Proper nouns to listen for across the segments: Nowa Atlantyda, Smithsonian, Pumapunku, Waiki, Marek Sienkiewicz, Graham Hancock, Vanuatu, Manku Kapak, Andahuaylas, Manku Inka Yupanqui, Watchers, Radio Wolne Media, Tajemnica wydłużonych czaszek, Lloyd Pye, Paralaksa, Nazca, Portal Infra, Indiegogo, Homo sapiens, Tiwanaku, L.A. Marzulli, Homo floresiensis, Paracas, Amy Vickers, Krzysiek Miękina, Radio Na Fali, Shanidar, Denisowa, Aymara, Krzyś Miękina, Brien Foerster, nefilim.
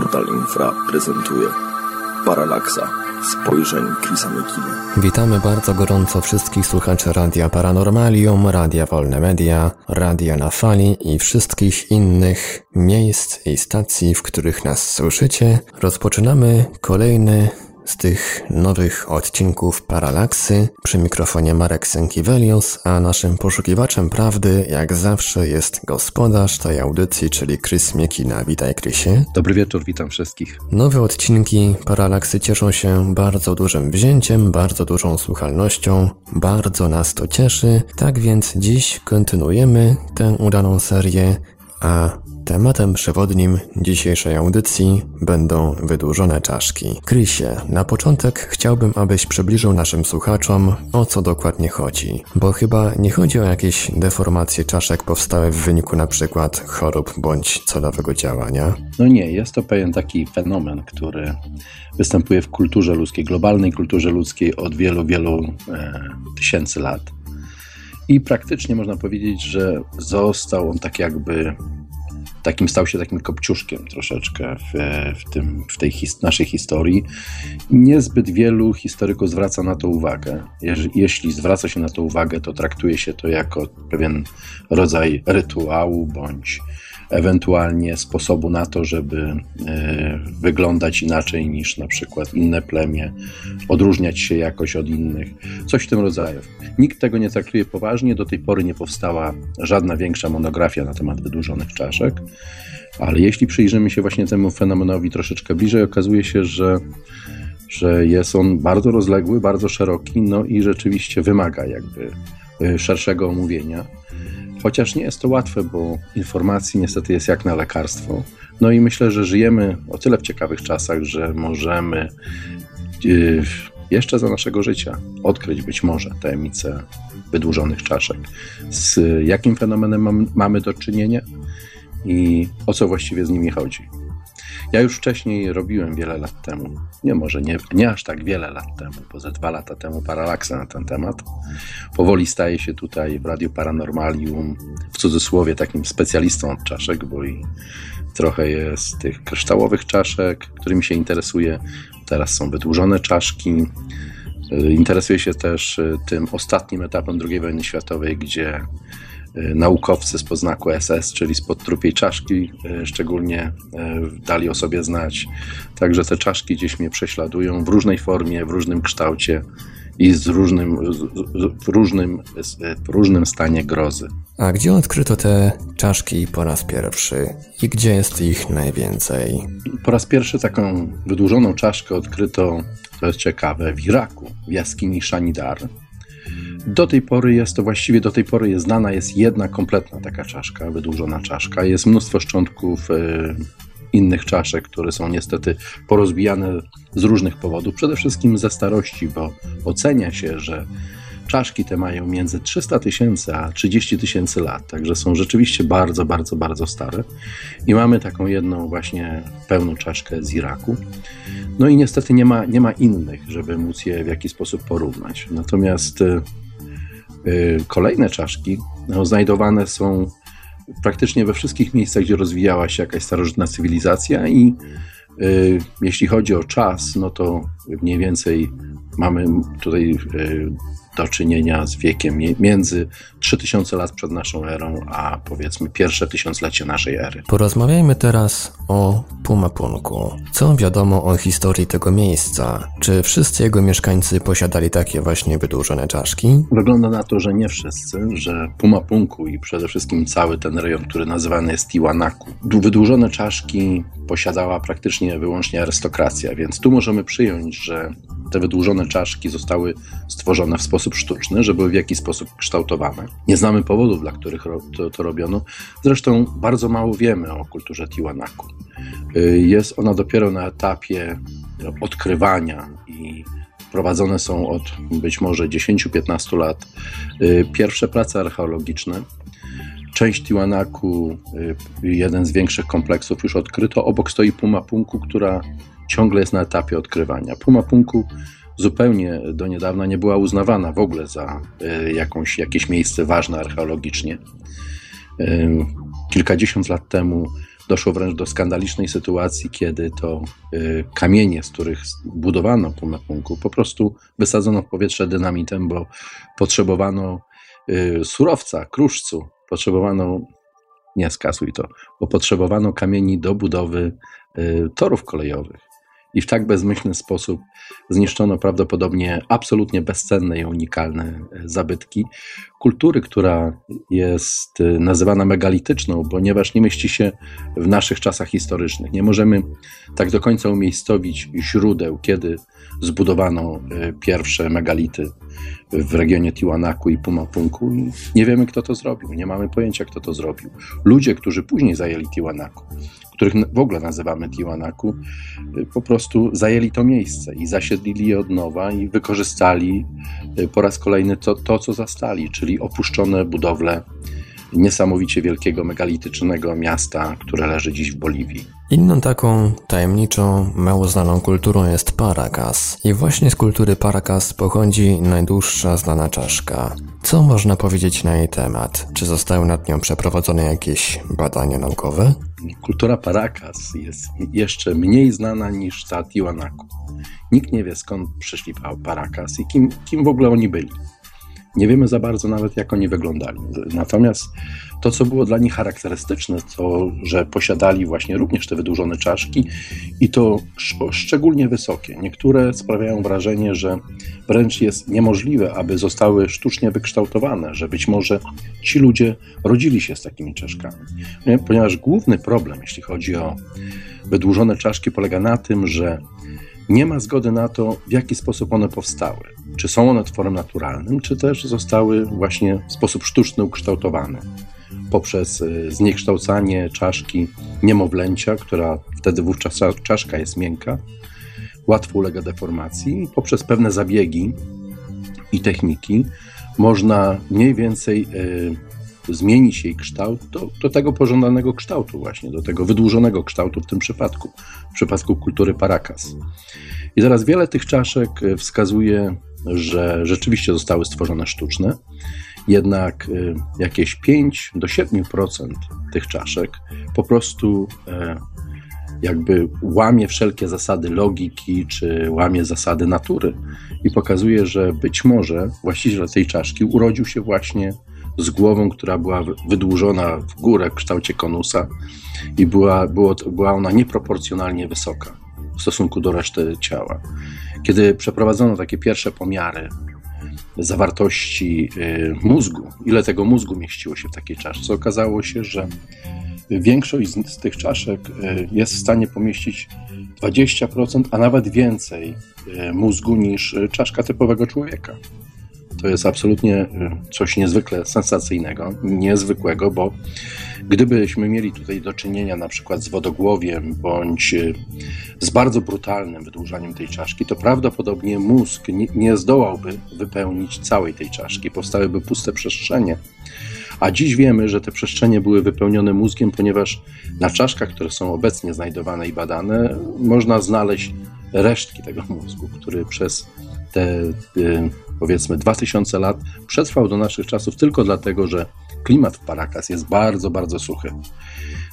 Portal Infra prezentuje Paralaksa, spojrzeń Krzysia Miękina. Witamy bardzo gorąco wszystkich słuchaczy Radia Paranormalium, Radia Wolne Media, Radia Na Fali i wszystkich innych miejsc i stacji, w których nas słyszycie. Rozpoczynamy kolejny z tych nowych odcinków Paralaksy. Przy mikrofonie Marek Sienkiewicz, a naszym poszukiwaczem prawdy, jak zawsze, jest gospodarz tej audycji, czyli Krzyś Miękina. Witaj, Krysie. Dobry wieczór, witam wszystkich. Nowe odcinki Paralaksy cieszą się bardzo dużym wzięciem, bardzo dużą słuchalnością. Bardzo nas to cieszy. Tak więc dziś kontynuujemy tę udaną serię, a tematem przewodnim dzisiejszej audycji będą wydłużone czaszki. Krysie, na początek chciałbym, abyś przybliżył naszym słuchaczom, o co dokładnie chodzi. Bo chyba nie chodzi o jakieś deformacje czaszek powstałe w wyniku np. chorób bądź celowego działania. No nie, jest to pewien taki fenomen, który występuje w kulturze ludzkiej, globalnej kulturze ludzkiej od wielu, wielu tysięcy lat. I praktycznie można powiedzieć, że został on tak jakby... Stał się takim kopciuszkiem troszeczkę w tej naszej historii. Niezbyt wielu historyków zwraca na to uwagę. Jeśli zwraca się na to uwagę, to traktuje się to jako pewien rodzaj rytuału bądź ewentualnie sposobu na to, żeby wyglądać inaczej niż na przykład inne plemię, odróżniać się jakoś od innych, coś w tym rodzaju. Nikt tego nie traktuje poważnie, do tej pory nie powstała żadna większa monografia na temat wydłużonych czaszek, ale jeśli przyjrzymy się właśnie temu fenomenowi troszeczkę bliżej, okazuje się, że jest on bardzo rozległy, bardzo szeroki, no i rzeczywiście wymaga jakby szerszego omówienia. Chociaż nie jest to łatwe, bo informacji niestety jest jak na lekarstwo. No i myślę, że żyjemy o tyle w ciekawych czasach, że możemy jeszcze za naszego życia odkryć być może tajemnicę wydłużonych czaszek. Z jakim fenomenem mamy do czynienia i o co właściwie z nimi chodzi. Ja już wcześniej robiłem wiele lat temu, nie aż tak wiele lat temu, bo ze 2 lata temu paralaksę na ten temat. Powoli staję się tutaj w Radiu Paranormalium, w cudzysłowie, takim specjalistą od czaszek, bo i trochę jest tych kryształowych czaszek, którymi się interesuję. Teraz są wydłużone czaszki. Interesuję się też tym ostatnim etapem II wojny światowej, gdzie naukowcy z podznaku SS, czyli spod trupiej czaszki, szczególnie dali o sobie znać. Także te czaszki gdzieś mnie prześladują w różnej formie, w różnym kształcie i w różnym stanie grozy. A gdzie odkryto te czaszki po raz pierwszy i gdzie jest ich najwięcej? Po raz pierwszy taką wydłużoną czaszkę odkryto, to jest ciekawe, w Iraku, w jaskini Shanidar. Do tej pory jest znana, jest jedna kompletna taka czaszka, wydłużona czaszka. Jest mnóstwo szczątków innych czaszek, które są niestety porozbijane z różnych powodów. Przede wszystkim ze starości, bo ocenia się, że czaszki te mają między 300 000 a 30 000 lat. Także są rzeczywiście bardzo, bardzo, bardzo stare. I mamy taką jedną właśnie pełną czaszkę z Iraku. No i niestety nie ma innych, żeby móc je w jakiś sposób porównać. Natomiast kolejne czaszki znajdowane są praktycznie we wszystkich miejscach, gdzie rozwijała się jakaś starożytna cywilizacja i jeśli chodzi o czas, no to mniej więcej mamy tutaj do czynienia z wiekiem między 3000 lat przed naszą erą, a powiedzmy pierwsze 1000 lecie naszej ery. Porozmawiajmy teraz o Pumapunku. Co wiadomo o historii tego miejsca? Czy wszyscy jego mieszkańcy posiadali takie właśnie wydłużone czaszki? Wygląda na to, że nie wszyscy, że Pumapunku i przede wszystkim cały ten rejon, który nazywany jest Tiwanaku, wydłużone czaszki posiadała praktycznie wyłącznie arystokracja, więc tu możemy przyjąć, że te wydłużone czaszki zostały stworzone w sposób sztuczny, że były w jakiś sposób kształtowane. Nie znamy powodów, dla których to robiono. Zresztą bardzo mało wiemy o kulturze Tiwanaku. Jest ona dopiero na etapie odkrywania i prowadzone są od być może 10-15 lat pierwsze prace archeologiczne. Część Tiwanaku, jeden z większych kompleksów, już odkryto. Obok stoi Pumapunku, która ciągle jest na etapie odkrywania. Pumapunku zupełnie do niedawna nie była uznawana w ogóle za jakieś miejsce ważne archeologicznie. Kilkadziesiąt lat temu doszło wręcz do skandalicznej sytuacji, kiedy to kamienie, z których budowano Pumapunku, po prostu wysadzono w powietrze dynamitem, bo potrzebowano surowca, kruszcu, potrzebowano, nie skasuj to, bo potrzebowano kamieni do budowy torów kolejowych. I w tak bezmyślny sposób zniszczono prawdopodobnie absolutnie bezcenne i unikalne zabytki kultury, która jest nazywana megalityczną, ponieważ nie mieści się w naszych czasach historycznych. Nie możemy tak do końca umiejscowić źródeł, kiedy zbudowano pierwsze megality w regionie Tiwanaku i Pumapunku. Nie wiemy, kto to zrobił, nie mamy pojęcia, kto to zrobił. Ludzie, którzy później zajęli Tiwanaku, których w ogóle nazywamy Tiwanaku, po prostu zajęli to miejsce i zasiedlili je od nowa i wykorzystali po raz kolejny to co zastali, czyli opuszczone budowle niesamowicie wielkiego, megalitycznego miasta, które leży dziś w Boliwii. Inną taką tajemniczą, mało znaną kulturą jest Paracas. I właśnie z kultury Paracas pochodzi najdłuższa znana czaszka. Co można powiedzieć na jej temat? Czy zostały nad nią przeprowadzone jakieś badania naukowe? Kultura Paracas jest jeszcze mniej znana niż ta Tiwanaku. Nikt nie wie, skąd przyszli Paracas i kim w ogóle oni byli. Nie wiemy za bardzo nawet, jak oni wyglądali. Natomiast to, co było dla nich charakterystyczne, to, że posiadali właśnie również te wydłużone czaszki i to szczególnie wysokie. Niektóre sprawiają wrażenie, że wręcz jest niemożliwe, aby zostały sztucznie wykształtowane, że być może ci ludzie rodzili się z takimi czaszkami. Ponieważ główny problem, jeśli chodzi o wydłużone czaszki, polega na tym, że nie ma zgody na to, w jaki sposób one powstały. Czy są one tworem naturalnym, czy też zostały właśnie w sposób sztuczny ukształtowane poprzez zniekształcanie czaszki niemowlęcia, która wtedy wówczas czaszka jest miękka, łatwo ulega deformacji. Poprzez pewne zabiegi i techniki można mniej więcej zmienić jej kształt do tego pożądanego kształtu właśnie, do tego wydłużonego kształtu w tym przypadku, w przypadku kultury Paracas. I teraz wiele tych czaszek wskazuje, że rzeczywiście zostały stworzone sztuczne, jednak jakieś 5 do 7% tych czaszek po prostu jakby łamie wszelkie zasady logiki, czy łamie zasady natury i pokazuje, że być może właściciel tej czaszki urodził się właśnie z głową, która była wydłużona w górę w kształcie konusa i była ona nieproporcjonalnie wysoka w stosunku do reszty ciała. Kiedy przeprowadzono takie pierwsze pomiary zawartości mózgu, ile tego mózgu mieściło się w takiej czaszce, okazało się, że większość z tych czaszek jest w stanie pomieścić 20%, a nawet więcej mózgu niż czaszka typowego człowieka. To jest absolutnie coś niezwykle sensacyjnego, niezwykłego, bo gdybyśmy mieli tutaj do czynienia na przykład z wodogłowiem bądź z bardzo brutalnym wydłużaniem tej czaszki, to prawdopodobnie mózg nie zdołałby wypełnić całej tej czaszki, powstałyby puste przestrzenie. A dziś wiemy, że te przestrzenie były wypełnione mózgiem, ponieważ na czaszkach, które są obecnie znajdowane i badane, można znaleźć resztki tego mózgu, który przez te powiedzmy 2000 lat przetrwał do naszych czasów tylko dlatego, że klimat w Paracas jest bardzo, bardzo suchy.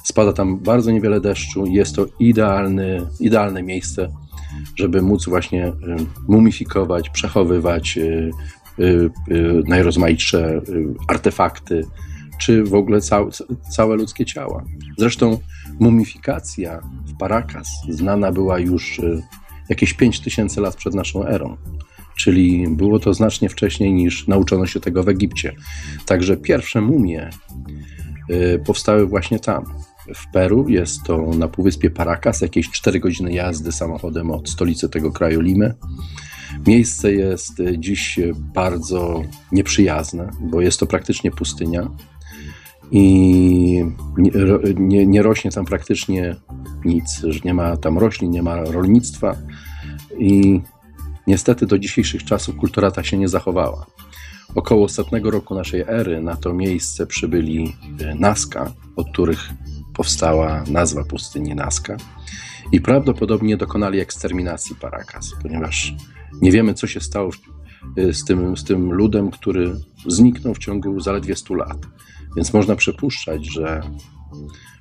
Spada tam bardzo niewiele deszczu i jest to idealne miejsce, żeby móc właśnie mumifikować, przechowywać najrozmaitsze artefakty, czy w ogóle całe ludzkie ciała. Zresztą mumifikacja w Paracas znana była już jakieś 5000 lat przed naszą erą, czyli było to znacznie wcześniej niż nauczono się tego w Egipcie. Także pierwsze mumie powstały właśnie tam. W Peru jest to na półwyspie Paracas, jakieś 4 godziny jazdy samochodem od stolicy tego kraju Limy. Miejsce jest dziś bardzo nieprzyjazne, bo jest to praktycznie pustynia i nie rośnie tam praktycznie nic, nie ma tam roślin, nie ma rolnictwa i niestety do dzisiejszych czasów kultura ta się nie zachowała. Około setnego roku naszej ery na to miejsce przybyli Nazca, od których powstała nazwa pustyni Nazca i prawdopodobnie dokonali eksterminacji Paracas, ponieważ nie wiemy, co się stało z tym ludem, który zniknął w ciągu zaledwie 100 lat. Więc można przypuszczać, że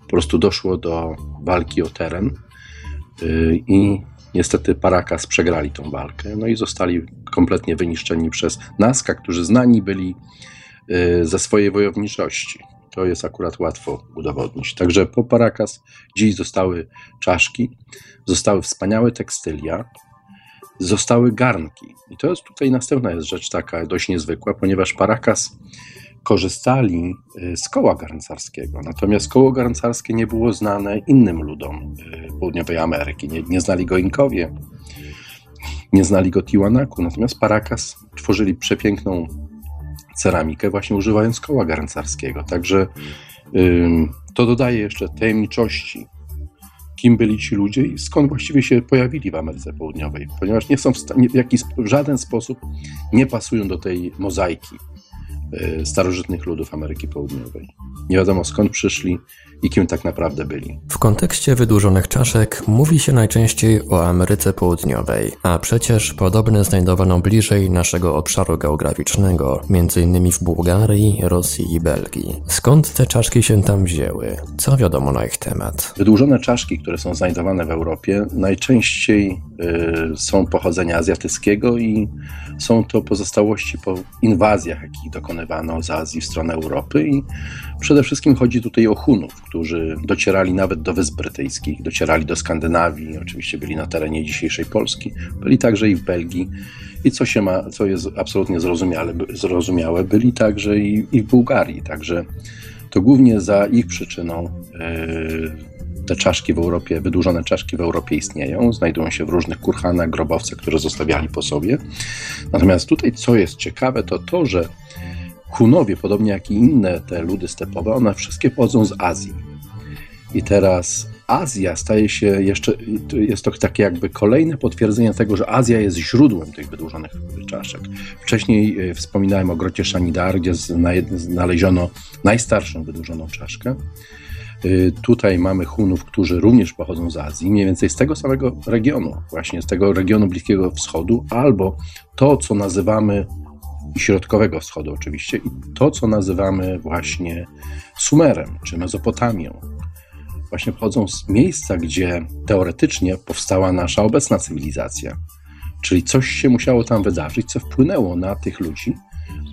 po prostu doszło do walki o teren i niestety Paracas przegrali tą walkę, no i zostali kompletnie wyniszczeni przez Nazca, którzy znani byli ze swojej wojowniczości. To jest akurat łatwo udowodnić. Także po Paracas dziś zostały czaszki, zostały wspaniałe tekstylia, zostały garnki. I to jest tutaj następna jest rzecz taka dość niezwykła, ponieważ Paracas korzystali z koła garncarskiego. Natomiast koło garncarskie nie było znane innym ludom południowej Ameryki. Nie znali go Inkowie, nie znali go Tiwanaku. Natomiast Paracas tworzyli przepiękną ceramikę właśnie używając koła garncarskiego. Także to dodaje jeszcze tajemniczości, kim byli ci ludzie i skąd właściwie się pojawili w Ameryce Południowej, ponieważ nie są w stanie, w żaden sposób nie pasują do tej mozaiki starożytnych ludów Ameryki Południowej. Nie wiadomo skąd przyszli i kim tak naprawdę byli. W kontekście wydłużonych czaszek mówi się najczęściej o Ameryce Południowej, a przecież podobne znajdowano bliżej naszego obszaru geograficznego, m.in. w Bułgarii, Rosji i Belgii. Skąd te czaszki się tam wzięły? Co wiadomo na ich temat? Wydłużone czaszki, które są znajdowane w Europie, najczęściej są pochodzenia azjatyckiego i są to pozostałości po inwazjach, jakich dokonywano z Azji w stronę Europy i przede wszystkim chodzi tutaj o Hunów, którzy docierali nawet do Wysp Brytyjskich, docierali do Skandynawii, oczywiście byli na terenie dzisiejszej Polski, byli także i w Belgii i co jest absolutnie zrozumiałe, byli także i w Bułgarii, także to głównie za ich przyczyną te czaszki w Europie, wydłużone czaszki w Europie istnieją, znajdują się w różnych kurhanach, grobowcach, które zostawiali po sobie. Natomiast tutaj, co jest ciekawe, to to, że Hunowie, podobnie jak i inne te ludy stepowe, one wszystkie pochodzą z Azji. I teraz Azja staje się jeszcze, jest to takie jakby kolejne potwierdzenie tego, że Azja jest źródłem tych wydłużonych czaszek. Wcześniej wspominałem o grocie Shanidar, gdzie znaleziono najstarszą wydłużoną czaszkę. Tutaj mamy Hunów, którzy również pochodzą z Azji, mniej więcej z tego samego regionu, właśnie z tego regionu Bliskiego Wschodu, albo to, co nazywamy Środkowego Wschodu oczywiście i to, co nazywamy właśnie Sumerem, czy Mezopotamią. Właśnie pochodzą z miejsca, gdzie teoretycznie powstała nasza obecna cywilizacja. Czyli coś się musiało tam wydarzyć, co wpłynęło na tych ludzi,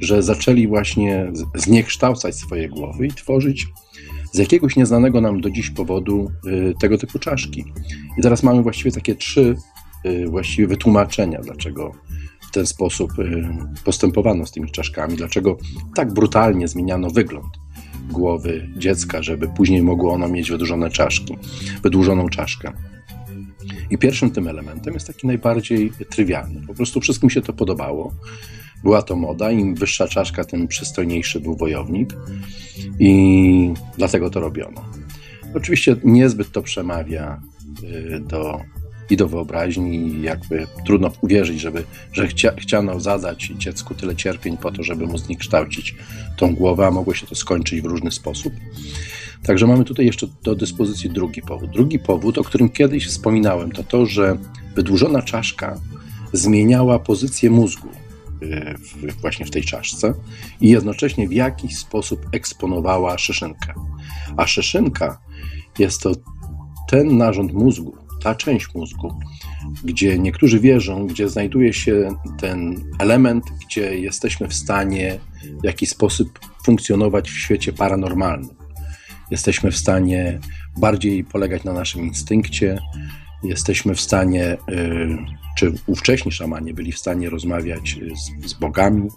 że zaczęli właśnie zniekształcać swoje głowy i tworzyć z jakiegoś nieznanego nam do dziś powodu tego typu czaszki. I teraz mamy właściwie takie trzy właściwie wytłumaczenia, dlaczego w ten sposób postępowano z tymi czaszkami, dlaczego tak brutalnie zmieniano wygląd głowy dziecka, żeby później mogło ono mieć wydłużoną czaszkę. I pierwszym tym elementem jest taki najbardziej trywialny. Po prostu wszystkim się to podobało. Była to moda, im wyższa czaszka, tym przystojniejszy był wojownik i dlatego to robiono. Oczywiście niezbyt to przemawia do wyobraźni i jakby trudno uwierzyć, że chciano zadać dziecku tyle cierpień po to, żeby mu zniekształcić tą głowę, a mogło się to skończyć w różny sposób. Także mamy tutaj jeszcze do dyspozycji drugi powód. Drugi powód, o którym kiedyś wspominałem, to to, że wydłużona czaszka zmieniała pozycję mózgu właśnie w tej czaszce i jednocześnie w jakiś sposób eksponowała szyszynkę. A szyszynka jest to ten narząd mózgu, ta część mózgu, gdzie niektórzy wierzą, gdzie znajduje się ten element, gdzie jesteśmy w stanie w jakiś sposób funkcjonować w świecie paranormalnym. Jesteśmy w stanie bardziej polegać na naszym instynkcie, jesteśmy w stanie, czy ówcześni szamanie byli w stanie rozmawiać z bogami,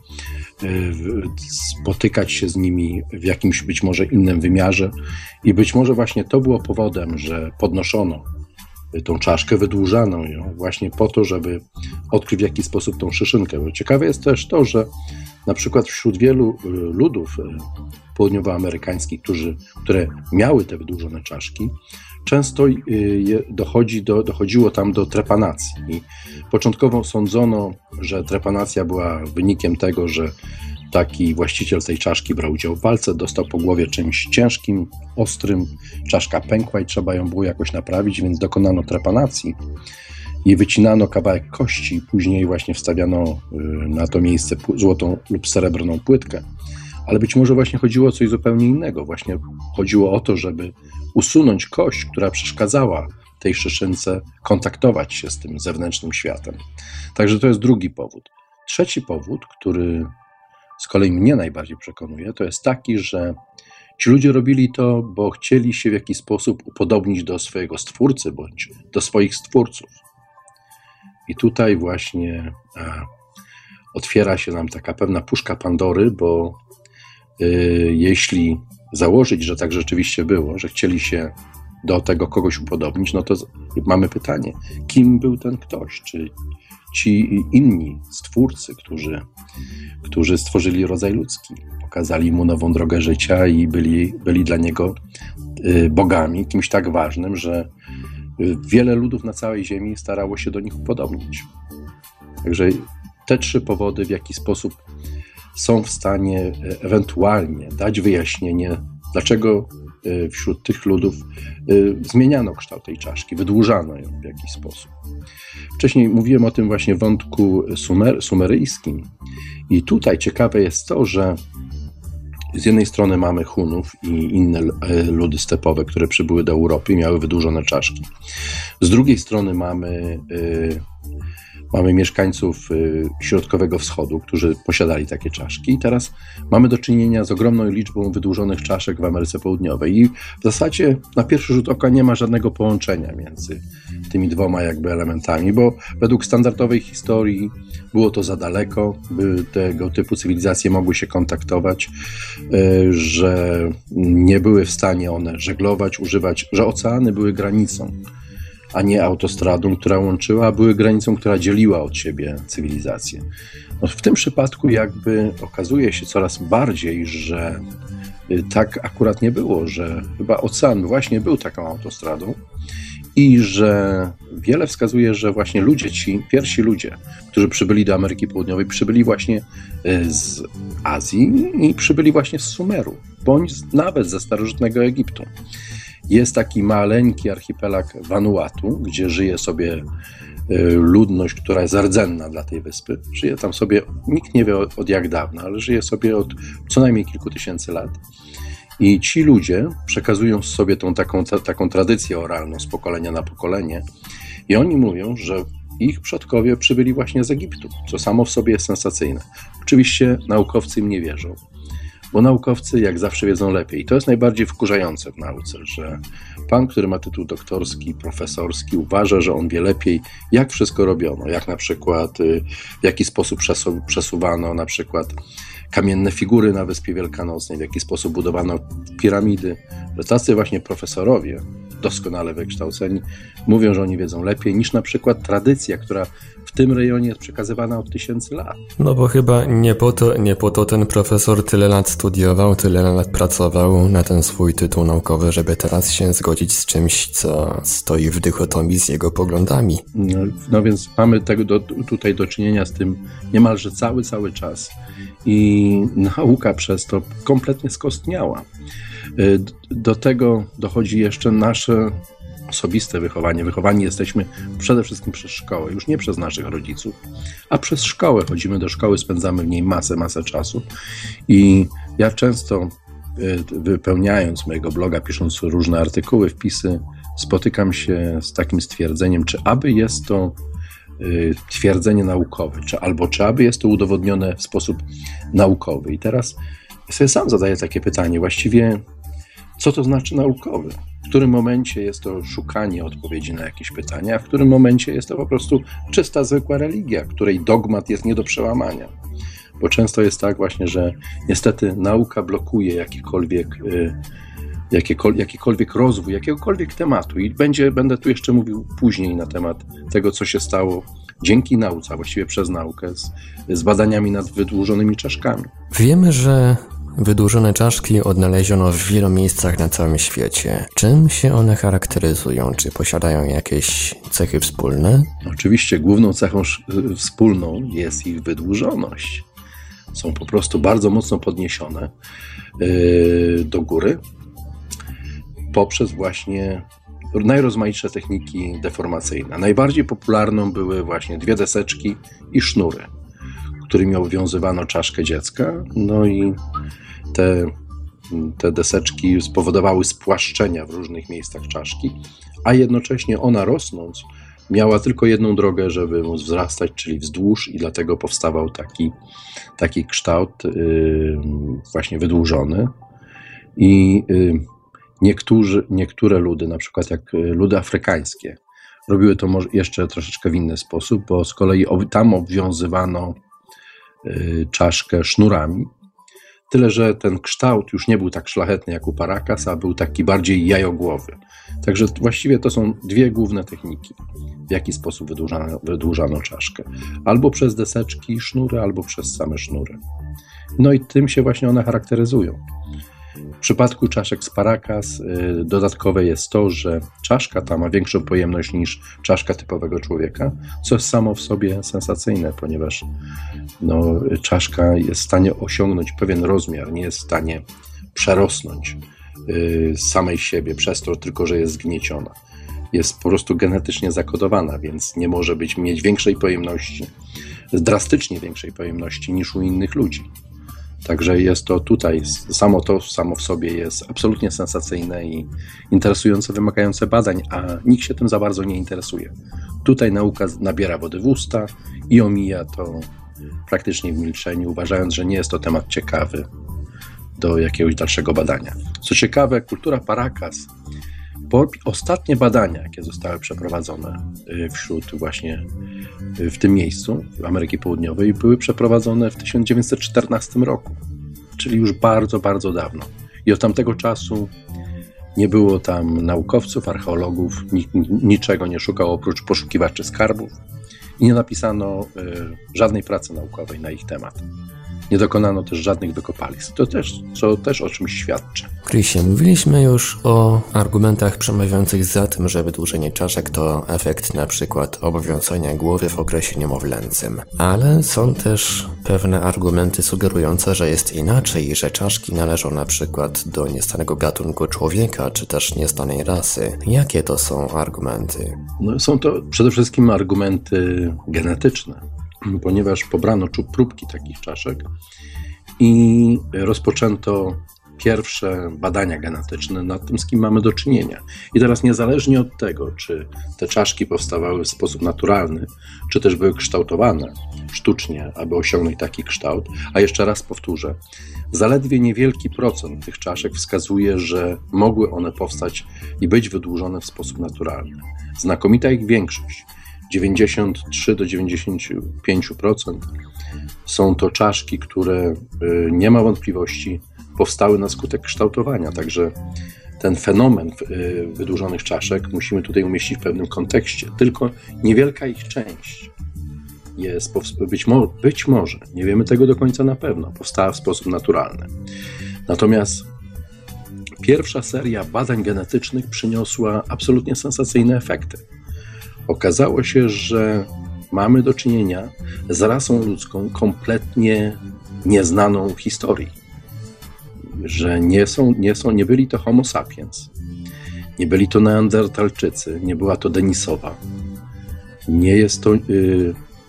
spotykać się z nimi w jakimś być może innym wymiarze i być może właśnie to było powodem, że podnoszono tą czaszkę, wydłużano ją właśnie po to, żeby odkryć w jaki sposób tą szyszynkę. Bo ciekawe jest też to, że na przykład wśród wielu ludów południowoamerykańskich, które miały te wydłużone czaszki, często dochodziło tam do trepanacji. I początkowo sądzono, że trepanacja była wynikiem tego, że taki właściciel tej czaszki brał udział w walce, dostał po głowie czymś ciężkim, ostrym, czaszka pękła i trzeba ją było jakoś naprawić, więc dokonano trepanacji i wycinano kawałek kości, później właśnie wstawiano na to miejsce złotą lub srebrną płytkę. Ale być może właśnie chodziło o coś zupełnie innego. Właśnie chodziło o to, żeby usunąć kość, która przeszkadzała tej szczeszynce kontaktować się z tym zewnętrznym światem. Także to jest drugi powód. Trzeci powód, który z kolei mnie najbardziej przekonuje, to jest taki, że ci ludzie robili to, bo chcieli się w jakiś sposób upodobnić do swojego stwórcy bądź do swoich stwórców. I tutaj właśnie otwiera się nam taka pewna puszka Pandory, bo jeśli założyć, że tak rzeczywiście było, że chcieli się do tego kogoś upodobnić, no to mamy pytanie, kim był ten ktoś? Czy ci inni stwórcy, którzy stworzyli rodzaj ludzki, pokazali mu nową drogę życia i byli dla niego bogami, kimś tak ważnym, że wiele ludów na całej ziemi starało się do nich upodobnić. Także te trzy powody w jaki sposób są w stanie ewentualnie dać wyjaśnienie, dlaczego wśród tych ludów zmieniano kształt tej czaszki, wydłużano ją w jakiś sposób. Wcześniej mówiłem o tym właśnie wątku sumeryjskim i tutaj ciekawe jest to, że z jednej strony mamy Hunów i inne ludy stepowe, które przybyły do Europy i miały wydłużone czaszki. Z drugiej strony mamy mieszkańców Środkowego Wschodu, którzy posiadali takie czaszki i teraz mamy do czynienia z ogromną liczbą wydłużonych czaszek w Ameryce Południowej i w zasadzie na pierwszy rzut oka nie ma żadnego połączenia między tymi dwoma jakby elementami, bo według standardowej historii było to za daleko, by tego typu cywilizacje mogły się kontaktować, że nie były w stanie one żeglować, używać, że oceany były granicą, a nie autostradą, która łączyła, a były granicą, która dzieliła od siebie cywilizację. No, w tym przypadku jakby okazuje się coraz bardziej, że tak akurat nie było, że chyba ocean właśnie był taką autostradą i że wiele wskazuje, że właśnie ludzie ci, pierwsi ludzie, którzy przybyli do Ameryki Południowej, przybyli właśnie z Azji i przybyli właśnie z Sumeru, bądź nawet ze starożytnego Egiptu. Jest taki maleńki archipelag Vanuatu, gdzie żyje sobie ludność, która jest rdzenna dla tej wyspy. Żyje tam sobie, nikt nie wie od jak dawna, ale żyje sobie od co najmniej kilku tysięcy lat. I ci ludzie przekazują sobie tą taką tradycję oralną z pokolenia na pokolenie. I oni mówią, że ich przodkowie przybyli właśnie z Egiptu, co samo w sobie jest sensacyjne. Oczywiście naukowcy im nie wierzą, bo naukowcy jak zawsze wiedzą lepiej. I to jest najbardziej wkurzające w nauce, że pan, który ma tytuł doktorski, profesorski, uważa, że on wie lepiej, jak wszystko robiono, jak na przykład, w jaki sposób przesuwano na przykład kamienne figury na Wyspie Wielkanocnej, w jaki sposób budowano piramidy. Tacy właśnie profesorowie, doskonale wykształceni, mówią, że oni wiedzą lepiej niż na przykład tradycja, która w tym rejonie jest przekazywana od tysięcy lat. No bo chyba nie po to ten profesor tyle lat studiował, tyle lat pracował na ten swój tytuł naukowy, żeby teraz się zgodzić z czymś, co stoi w dychotomii z jego poglądami. No więc mamy tutaj do czynienia z tym niemalże cały czas i nauka przez to kompletnie skostniała. Do tego dochodzi jeszcze nasze osobiste wychowanie. Wychowani jesteśmy przede wszystkim przez szkołę, już nie przez naszych rodziców, a przez szkołę. Chodzimy do szkoły, spędzamy w niej masę czasu i ja często wypełniając mojego bloga, pisząc różne artykuły, wpisy, spotykam się z takim stwierdzeniem, czy aby jest to twierdzenie naukowe, czy aby jest to udowodnione w sposób naukowy. I teraz sobie sam zadaję takie pytanie, właściwie co to znaczy naukowy? W którym momencie jest to szukanie odpowiedzi na jakieś pytania, a w którym momencie jest to po prostu czysta, zwykła religia, której dogmat jest nie do przełamania. Bo często jest tak właśnie, że niestety nauka blokuje jakikolwiek rozwój, jakiegokolwiek tematu. I będę tu jeszcze mówił później na temat tego, co się stało dzięki nauce, a właściwie przez naukę, z badaniami nad wydłużonymi czaszkami. Wiemy, że wydłużone czaszki odnaleziono w wielu miejscach na całym świecie. Czym się one charakteryzują? Czy posiadają jakieś cechy wspólne? Oczywiście główną cechą wspólną jest ich wydłużoność. Są po prostu bardzo mocno podniesione do góry poprzez właśnie najrozmaitsze techniki deformacyjne. Najbardziej popularną były właśnie dwie deseczki i sznury, którymi obowiązywano czaszkę dziecka. No i te deseczki spowodowały spłaszczenia w różnych miejscach czaszki, a jednocześnie ona rosnąc miała tylko jedną drogę, żeby móc wzrastać, czyli wzdłuż, i dlatego powstawał taki kształt właśnie wydłużony. I niektóre ludy, na przykład jak ludy afrykańskie, robiły to może jeszcze troszeczkę w inny sposób, bo z kolei tam obwiązywano czaszkę sznurami. Tyle, że ten kształt już nie był tak szlachetny jak u Paracas, a był taki bardziej jajogłowy. Także właściwie to są dwie główne techniki, w jaki sposób wydłużano czaszkę. Albo przez deseczki i sznury, albo przez same sznury. No i tym się właśnie one charakteryzują. W przypadku czaszek z Paracas dodatkowe jest to, że czaszka ta ma większą pojemność niż czaszka typowego człowieka, co jest samo w sobie sensacyjne, ponieważ no, czaszka jest w stanie osiągnąć pewien rozmiar, nie jest w stanie przerosnąć samej siebie przez to tylko, że jest zgnieciona. Jest po prostu genetycznie zakodowana, więc nie może mieć większej pojemności, drastycznie większej pojemności niż u innych ludzi. Także jest to tutaj, samo w sobie jest absolutnie sensacyjne i interesujące, wymagające badań, a nikt się tym za bardzo nie interesuje. Tutaj nauka nabiera wody w usta i omija to praktycznie w milczeniu, uważając, że nie jest to temat ciekawy do jakiegoś dalszego badania. Co ciekawe, kultura Paracas, ostatnie badania, jakie zostały przeprowadzone w tym miejscu, w Ameryki Południowej, były przeprowadzone w 1914 roku, czyli już bardzo, bardzo dawno. I od tamtego czasu nie było tam naukowców, archeologów, niczego nie szukało oprócz poszukiwaczy skarbów i nie napisano żadnej pracy naukowej na ich temat. Nie dokonano też żadnych wykopalisk. To też o czymś świadczy. Krysie, mówiliśmy już o argumentach przemawiających za tym, że wydłużenie czaszek to efekt na przykład obowiązania głowy w okresie niemowlęcym. Ale są też pewne argumenty sugerujące, że jest inaczej, że czaszki należą na przykład do nieznanego gatunku człowieka, czy też nieznanej rasy. Jakie to są argumenty? No, są to przede wszystkim argumenty genetyczne, ponieważ pobrano próbki takich czaszek i rozpoczęto pierwsze badania genetyczne nad tym, z kim mamy do czynienia. I teraz niezależnie od tego, czy te czaszki powstawały w sposób naturalny, czy też były kształtowane sztucznie, aby osiągnąć taki kształt, a jeszcze raz powtórzę, zaledwie niewielki procent tych czaszek wskazuje, że mogły one powstać i być wydłużone w sposób naturalny. Znakomita ich większość, 93 do 95% są to czaszki, które nie ma wątpliwości powstały na skutek kształtowania. Także ten fenomen wydłużonych czaszek musimy tutaj umieścić w pewnym kontekście. Tylko niewielka ich część jest, być może, nie wiemy tego do końca na pewno, powstała w sposób naturalny. Natomiast pierwsza seria badań genetycznych przyniosła absolutnie sensacyjne efekty. Okazało się, że mamy do czynienia z rasą ludzką kompletnie nieznaną historii, że nie byli to Homo sapiens, nie byli to neandertalczycy, nie była to Denisowa, nie jest to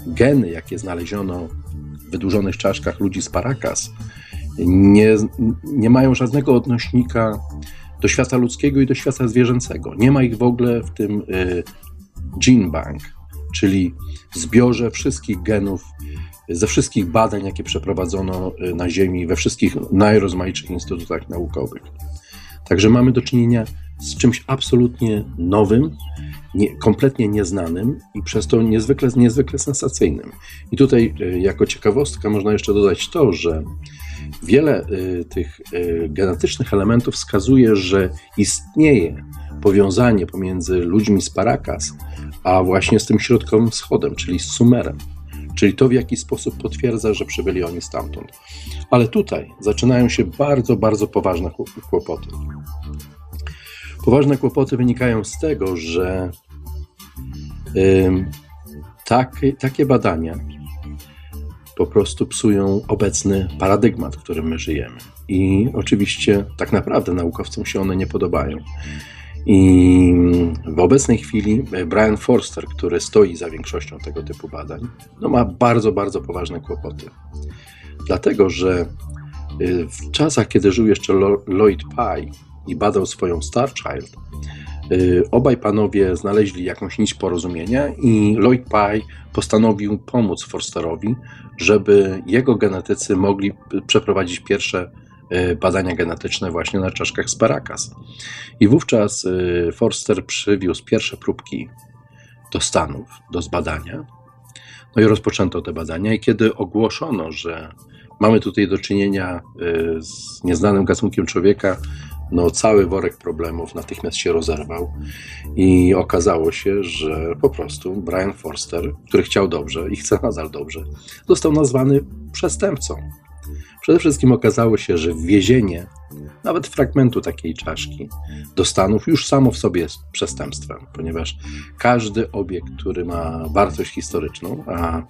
geny, jakie znaleziono w wydłużonych czaszkach ludzi z Paracas, nie mają żadnego odnośnika do świata ludzkiego i do świata zwierzęcego. Nie ma ich w ogóle w tym Gene Bank, czyli zbiorze wszystkich genów ze wszystkich badań, jakie przeprowadzono na Ziemi, we wszystkich najrozmaitszych instytutach naukowych. Także mamy do czynienia z czymś absolutnie nowym, kompletnie nieznanym i przez to niezwykle sensacyjnym. I tutaj jako ciekawostkę można jeszcze dodać to, że wiele tych genetycznych elementów wskazuje, że istnieje powiązanie pomiędzy ludźmi z Paracas, a właśnie z tym środkowym wschodem, czyli z Sumerem. Czyli to, w jaki sposób potwierdza, że przybyli oni stamtąd. Ale tutaj zaczynają się bardzo, bardzo poważne kłopoty. Poważne kłopoty wynikają z tego, że takie badania po prostu psują obecny paradygmat, w którym my żyjemy. I oczywiście tak naprawdę naukowcom się one nie podobają. I w obecnej chwili Brien Foerster, który stoi za większością tego typu badań, no ma bardzo, bardzo poważne kłopoty. Dlatego, że W czasach, kiedy żył jeszcze Lloyd Pye i badał swoją Star Child, obaj panowie znaleźli jakąś nić porozumienia i Lloyd Pye postanowił pomóc Foersterowi, żeby jego genetycy mogli przeprowadzić pierwsze badania genetyczne właśnie na czaszkach z Paracas. I wówczas Foerster przywiózł pierwsze próbki do Stanów, do zbadania. No i rozpoczęto te badania i kiedy ogłoszono, że mamy tutaj do czynienia z nieznanym gatunkiem człowieka, no cały worek problemów natychmiast się rozerwał i okazało się, że po prostu Brien Foerster, który chciał dobrze i chce nadal dobrze, został nazwany przestępcą. Przede wszystkim okazało się, że wwiezienie nawet fragmentu takiej czaszki do Stanów już samo w sobie jest przestępstwem, ponieważ każdy obiekt, który ma wartość historyczną, a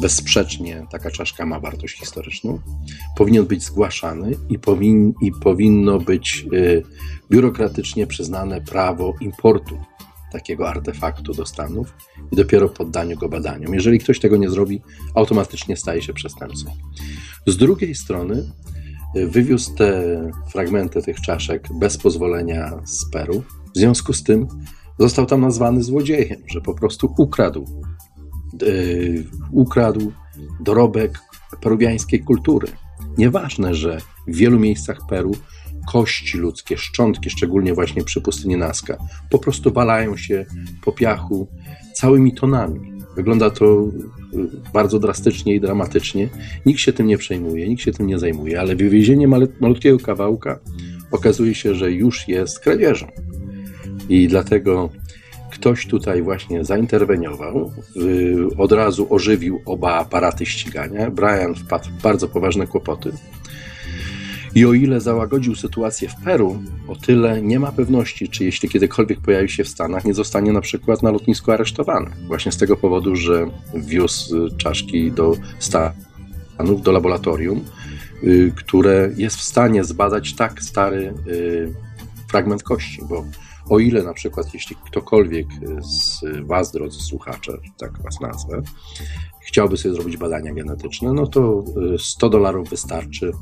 bezsprzecznie taka czaszka ma wartość historyczną, powinien być zgłaszany i powinno być biurokratycznie przyznane prawo importu takiego artefaktu do Stanów i dopiero poddaniu go badaniom. Jeżeli ktoś tego nie zrobi, automatycznie staje się przestępcą. Z drugiej strony wywiózł te fragmenty tych czaszek bez pozwolenia z Peru. W związku z tym został tam nazwany złodziejem, że po prostu ukradł dorobek peruwiańskiej kultury. Nieważne, że w wielu miejscach Peru kości ludzkie, szczątki, szczególnie właśnie przy pustyni Nazca, po prostu walają się po piachu całymi tonami. Wygląda to bardzo drastycznie i dramatycznie. Nikt się tym nie przejmuje, nikt się tym nie zajmuje, ale wywiezienie malutkiego kawałka okazuje się, że już jest kradzieżą. I dlatego ktoś tutaj właśnie zainterweniował, od razu ożywił oba aparaty ścigania. Brien wpadł w bardzo poważne kłopoty. I o ile załagodził sytuację w Peru, o tyle nie ma pewności, czy jeśli kiedykolwiek pojawi się w Stanach, nie zostanie na przykład na lotnisku aresztowany. Właśnie z tego powodu, że wiózł czaszki do Stanów, do laboratorium, które jest w stanie zbadać tak stary fragment kości, bo o ile na przykład, jeśli ktokolwiek z Was, drodzy słuchacze, tak Was nazwę, chciałby sobie zrobić badania genetyczne, no to $100 wystarczy,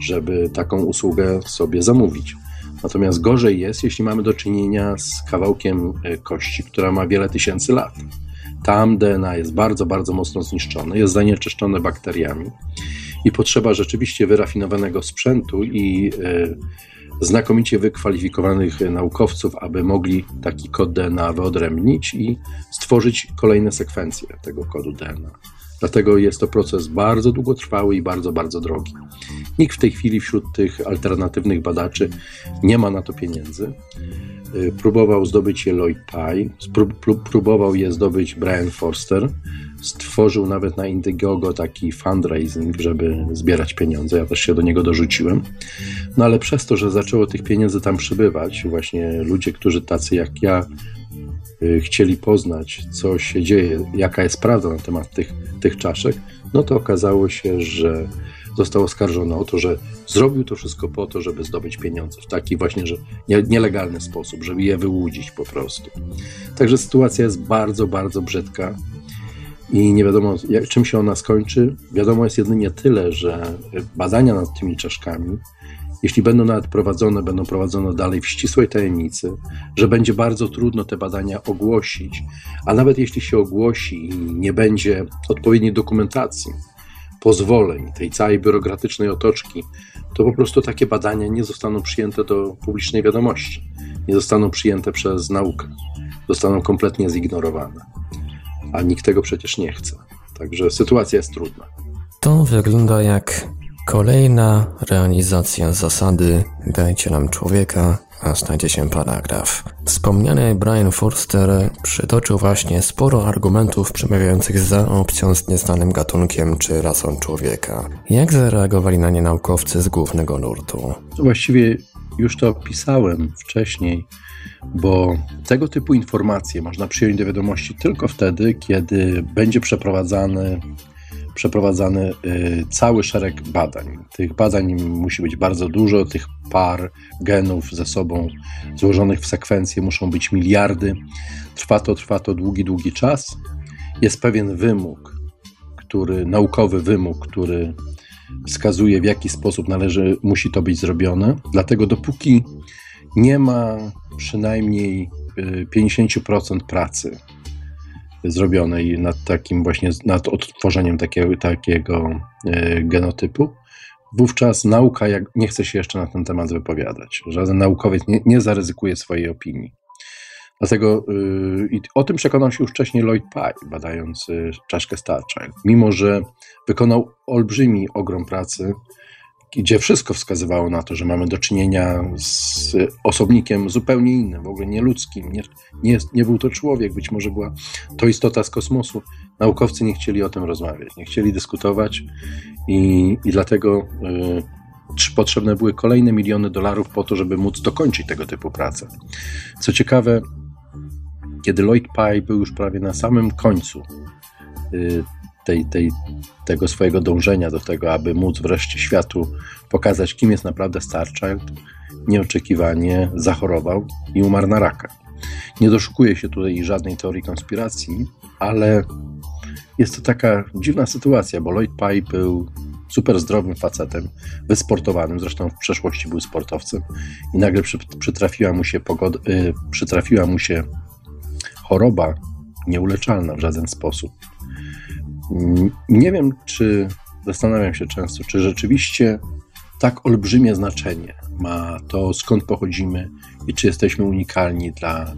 żeby taką usługę sobie zamówić. Natomiast gorzej jest, jeśli mamy do czynienia z kawałkiem kości, która ma wiele tysięcy lat. Tam DNA jest bardzo, bardzo mocno zniszczone, jest zanieczyszczone bakteriami i potrzeba rzeczywiście wyrafinowanego sprzętu i znakomicie wykwalifikowanych naukowców, aby mogli taki kod DNA wyodrębnić i stworzyć kolejne sekwencje tego kodu DNA. Dlatego jest to proces bardzo długotrwały i bardzo, bardzo drogi. Nikt w tej chwili wśród tych alternatywnych badaczy nie ma na to pieniędzy. Próbował zdobyć je Lloyd Pye, próbował je zdobyć Brien Foerster, stworzył nawet na Indiegogo taki fundraising, żeby zbierać pieniądze. Ja też się do niego dorzuciłem. No ale przez to, że zaczęło tych pieniędzy tam przybywać, właśnie ludzie, którzy tacy jak ja chcieli poznać, co się dzieje, jaka jest prawda na temat tych czaszek, no to okazało się, że został oskarżony o to, że zrobił to wszystko po to, żeby zdobyć pieniądze w taki właśnie że nielegalny sposób, żeby je wyłudzić po prostu. Także sytuacja jest bardzo, bardzo brzydka i nie wiadomo, czym się ona skończy. Wiadomo jest jedynie tyle, że badania nad tymi czaszkami, jeśli będą nawet prowadzone, będą prowadzone dalej w ścisłej tajemnicy, że będzie bardzo trudno te badania ogłosić, a nawet jeśli się ogłosi i nie będzie odpowiedniej dokumentacji, pozwoleń, tej całej biurokratycznej otoczki, to po prostu takie badania nie zostaną przyjęte do publicznej wiadomości, nie zostaną przyjęte przez naukę, zostaną kompletnie zignorowane, a nikt tego przecież nie chce. Także sytuacja jest trudna. To wygląda jak kolejna realizacja zasady dajcie nam człowieka, a znajdzie się paragraf. Wspomniany Brien Foerster przytoczył właśnie sporo argumentów przemawiających za opcją z nieznanym gatunkiem czy rasą człowieka. Jak zareagowali na nie naukowcy z głównego nurtu? Właściwie już to opisałem wcześniej, bo tego typu informacje można przyjąć do wiadomości tylko wtedy, kiedy będzie przeprowadzany cały szereg badań. Tych badań musi być bardzo dużo, tych par genów ze sobą złożonych w sekwencje muszą być miliardy. Trwa to długi czas. Jest pewien wymóg, naukowy wymóg, który wskazuje, w jaki sposób musi to być zrobione. Dlatego dopóki nie ma przynajmniej 50% pracy zrobionej nad takim właśnie, nad odtworzeniem takiego genotypu, wówczas nauka nie chce się jeszcze na ten temat wypowiadać. Żaden naukowiec nie zaryzykuje swojej opinii. Dlatego o tym przekonał się już wcześniej Lloyd Pye, badając czaszkę Star Child. Mimo że wykonał olbrzymi ogrom pracy, gdzie wszystko wskazywało na to, że mamy do czynienia z osobnikiem zupełnie innym, w ogóle nieludzkim. Nie był to człowiek, być może była to istota z kosmosu. Naukowcy nie chcieli o tym rozmawiać, nie chcieli dyskutować i dlatego potrzebne były kolejne miliony dolarów po to, żeby móc dokończyć tego typu pracę. Co ciekawe, kiedy Lloyd Pye był już prawie na samym końcu tego swojego dążenia do tego, aby móc wreszcie światu pokazać, kim jest naprawdę Star Child, nieoczekiwanie zachorował i umarł na raka. Nie doszukuje się tutaj żadnej teorii konspiracji, ale jest to taka dziwna sytuacja, bo Lloyd Pye był super zdrowym facetem, wysportowanym, zresztą w przeszłości był sportowcem i nagle przytrafiła mu się choroba nieuleczalna w żaden sposób. Nie wiem, czy zastanawiam się często, czy rzeczywiście tak olbrzymie znaczenie ma to, skąd pochodzimy i czy jesteśmy unikalni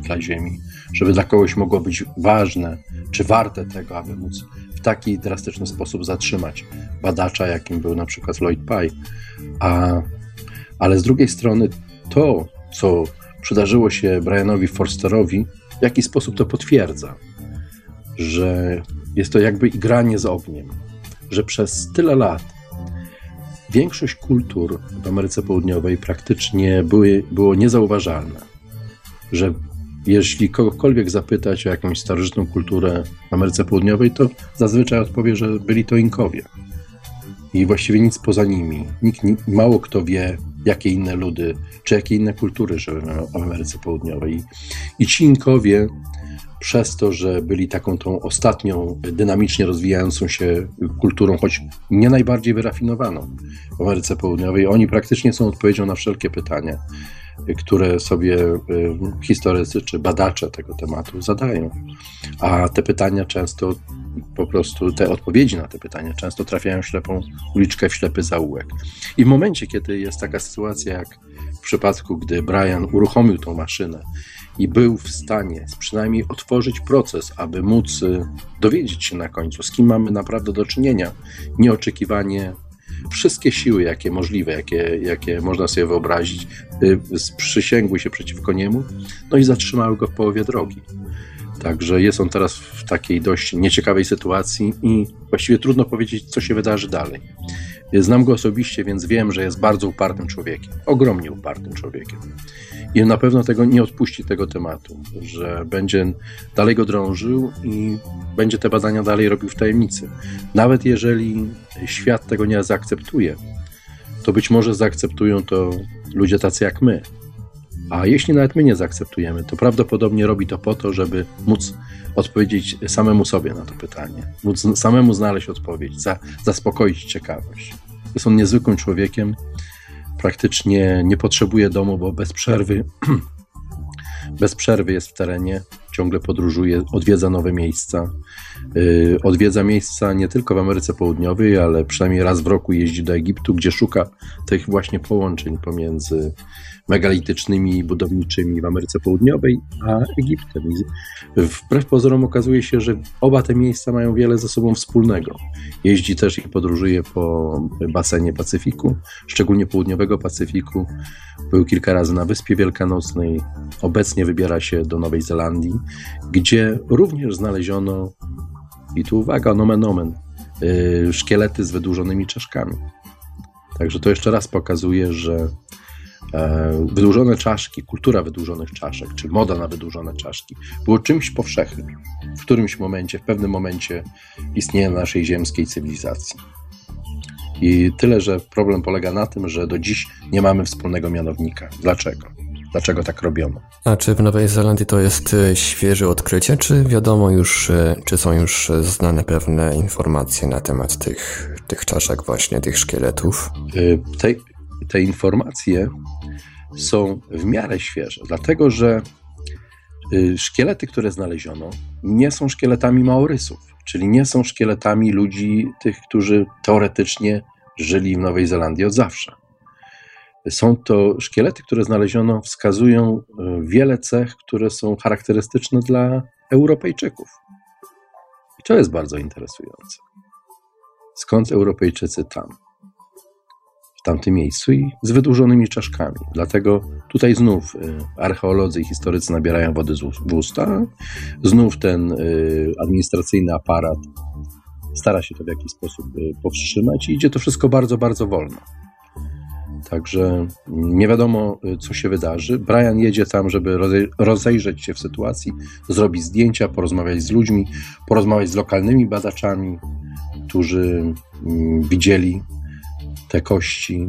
dla Ziemi, żeby dla kogoś mogło być ważne, czy warte tego, aby móc w taki drastyczny sposób zatrzymać badacza, jakim był na przykład Lloyd Pye. Ale z drugiej strony to, co przydarzyło się Brienowi Foersterowi, w jaki sposób to potwierdza, że jest to jakby igranie z ogniem, że przez tyle lat większość kultur w Ameryce Południowej praktycznie było niezauważalne, że jeśli kogokolwiek zapytać o jakąś starożytną kulturę w Ameryce Południowej, to zazwyczaj odpowie, że byli to Inkowie i właściwie nic poza nimi. Mało kto wie, jakie inne ludy, czy jakie inne kultury żyły w Ameryce Południowej. I ci Inkowie, przez to, że byli taką tą ostatnią, dynamicznie rozwijającą się kulturą, choć nie najbardziej wyrafinowaną w Ameryce Południowej, oni praktycznie są odpowiedzią na wszelkie pytania, które sobie historycy czy badacze tego tematu zadają. A te pytania często, po prostu te odpowiedzi na te pytania często trafiają w ślepą uliczkę, w ślepy zaułek. I w momencie, kiedy jest taka sytuacja, jak w przypadku, gdy Brian uruchomił tą maszynę i był w stanie przynajmniej otworzyć proces, aby móc dowiedzieć się na końcu, z kim mamy naprawdę do czynienia, nieoczekiwanie wszystkie siły, jakie możliwe, jakie można sobie wyobrazić, przysięgły się przeciwko niemu, no i zatrzymały go w połowie drogi. Także jest on teraz w takiej dość nieciekawej sytuacji i właściwie trudno powiedzieć, co się wydarzy dalej. Znam go osobiście, więc wiem, że jest bardzo upartym człowiekiem, ogromnie upartym człowiekiem. I na pewno nie odpuści tego tematu, że będzie dalej go drążył i będzie te badania dalej robił w tajemnicy. Nawet jeżeli świat tego nie zaakceptuje, to być może zaakceptują to ludzie tacy jak my. A jeśli nawet my nie zaakceptujemy, to prawdopodobnie robi to po to, żeby móc odpowiedzieć samemu sobie na to pytanie. Móc samemu znaleźć odpowiedź, zaspokoić ciekawość. Jest on niezwykłym człowiekiem, praktycznie nie potrzebuje domu, bo bez przerwy jest w terenie, ciągle podróżuje, odwiedza nowe miejsca. Odwiedza miejsca nie tylko w Ameryce Południowej, ale przynajmniej raz w roku jeździ do Egiptu, gdzie szuka tych właśnie połączeń pomiędzy megalitycznymi budowniczymi w Ameryce Południowej a Egiptem. Wbrew pozorom okazuje się, że oba te miejsca mają wiele ze sobą wspólnego. Jeździ też i podróżuje po basenie Pacyfiku, szczególnie południowego Pacyfiku. Był kilka razy na Wyspie Wielkanocnej. Obecnie wybiera się do Nowej Zelandii, gdzie również znaleziono, i tu uwaga, nomen omen, szkielety z wydłużonymi czaszkami. Także to jeszcze raz pokazuje, że wydłużone czaszki, kultura wydłużonych czaszek, czy moda na wydłużone czaszki było czymś powszechnym w którymś momencie, w pewnym momencie istnienia naszej ziemskiej cywilizacji. I tyle, że problem polega na tym, że do dziś nie mamy wspólnego mianownika. Dlaczego? Dlaczego tak robiono? A czy w Nowej Zelandii to jest świeże odkrycie, czy wiadomo już, czy są już znane pewne informacje na temat tych tych czaszek właśnie, tych szkieletów? Te informacje są w miarę świeże, dlatego że szkielety, które znaleziono, nie są szkieletami Maorysów, czyli nie są szkieletami ludzi, tych, którzy teoretycznie żyli w Nowej Zelandii od zawsze. Są to szkielety, które znaleziono, wskazują wiele cech, które są charakterystyczne dla Europejczyków. I to jest bardzo interesujące. Skąd Europejczycy tam? W tamtym miejscu i z wydłużonymi czaszkami. Dlatego tutaj znów archeolodzy i historycy nabierają wody w usta. Znów ten administracyjny aparat stara się to w jakiś sposób powstrzymać i idzie to wszystko bardzo, bardzo wolno. Także nie wiadomo, co się wydarzy. Brian jedzie tam, żeby rozejrzeć się w sytuacji, zrobić zdjęcia, porozmawiać z ludźmi, porozmawiać z lokalnymi badaczami, którzy widzieli te kości.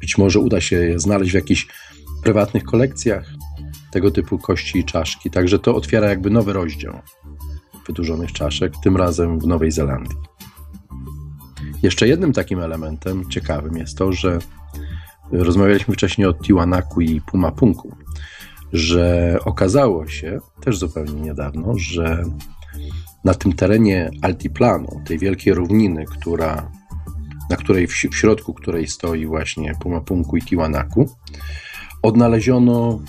Być może uda się je znaleźć w jakichś prywatnych kolekcjach tego typu kości i czaszki. Także to otwiera jakby nowy rozdział wydłużonych czaszek, tym razem w Nowej Zelandii. Jeszcze jednym takim elementem ciekawym jest to, że rozmawialiśmy wcześniej o Tiwanaku i Pumapunku, że okazało się też zupełnie niedawno, że na tym terenie Altiplano, tej wielkiej równiny, na której w środku której stoi właśnie Pumapunku i Tiwanaku, odnaleziono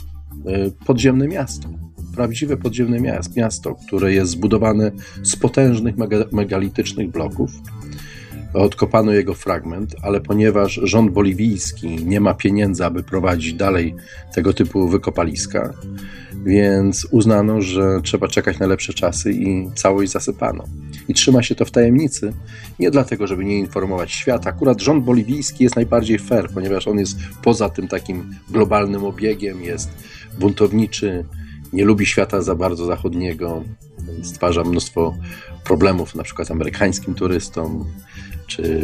podziemne miasto. Prawdziwe podziemne miasto, które jest zbudowane z potężnych megalitycznych bloków. Odkopano jego fragment, ale ponieważ rząd boliwijski nie ma pieniędzy, aby prowadzić dalej tego typu wykopaliska, więc uznano, że trzeba czekać na lepsze czasy i całość zasypano. I trzyma się to w tajemnicy, nie dlatego, żeby nie informować świata. Akurat rząd boliwijski jest najbardziej fair, ponieważ on jest poza tym takim globalnym obiegiem, jest buntowniczy, nie lubi świata za bardzo zachodniego, stwarza mnóstwo problemów na przykład amerykańskim turystom, czy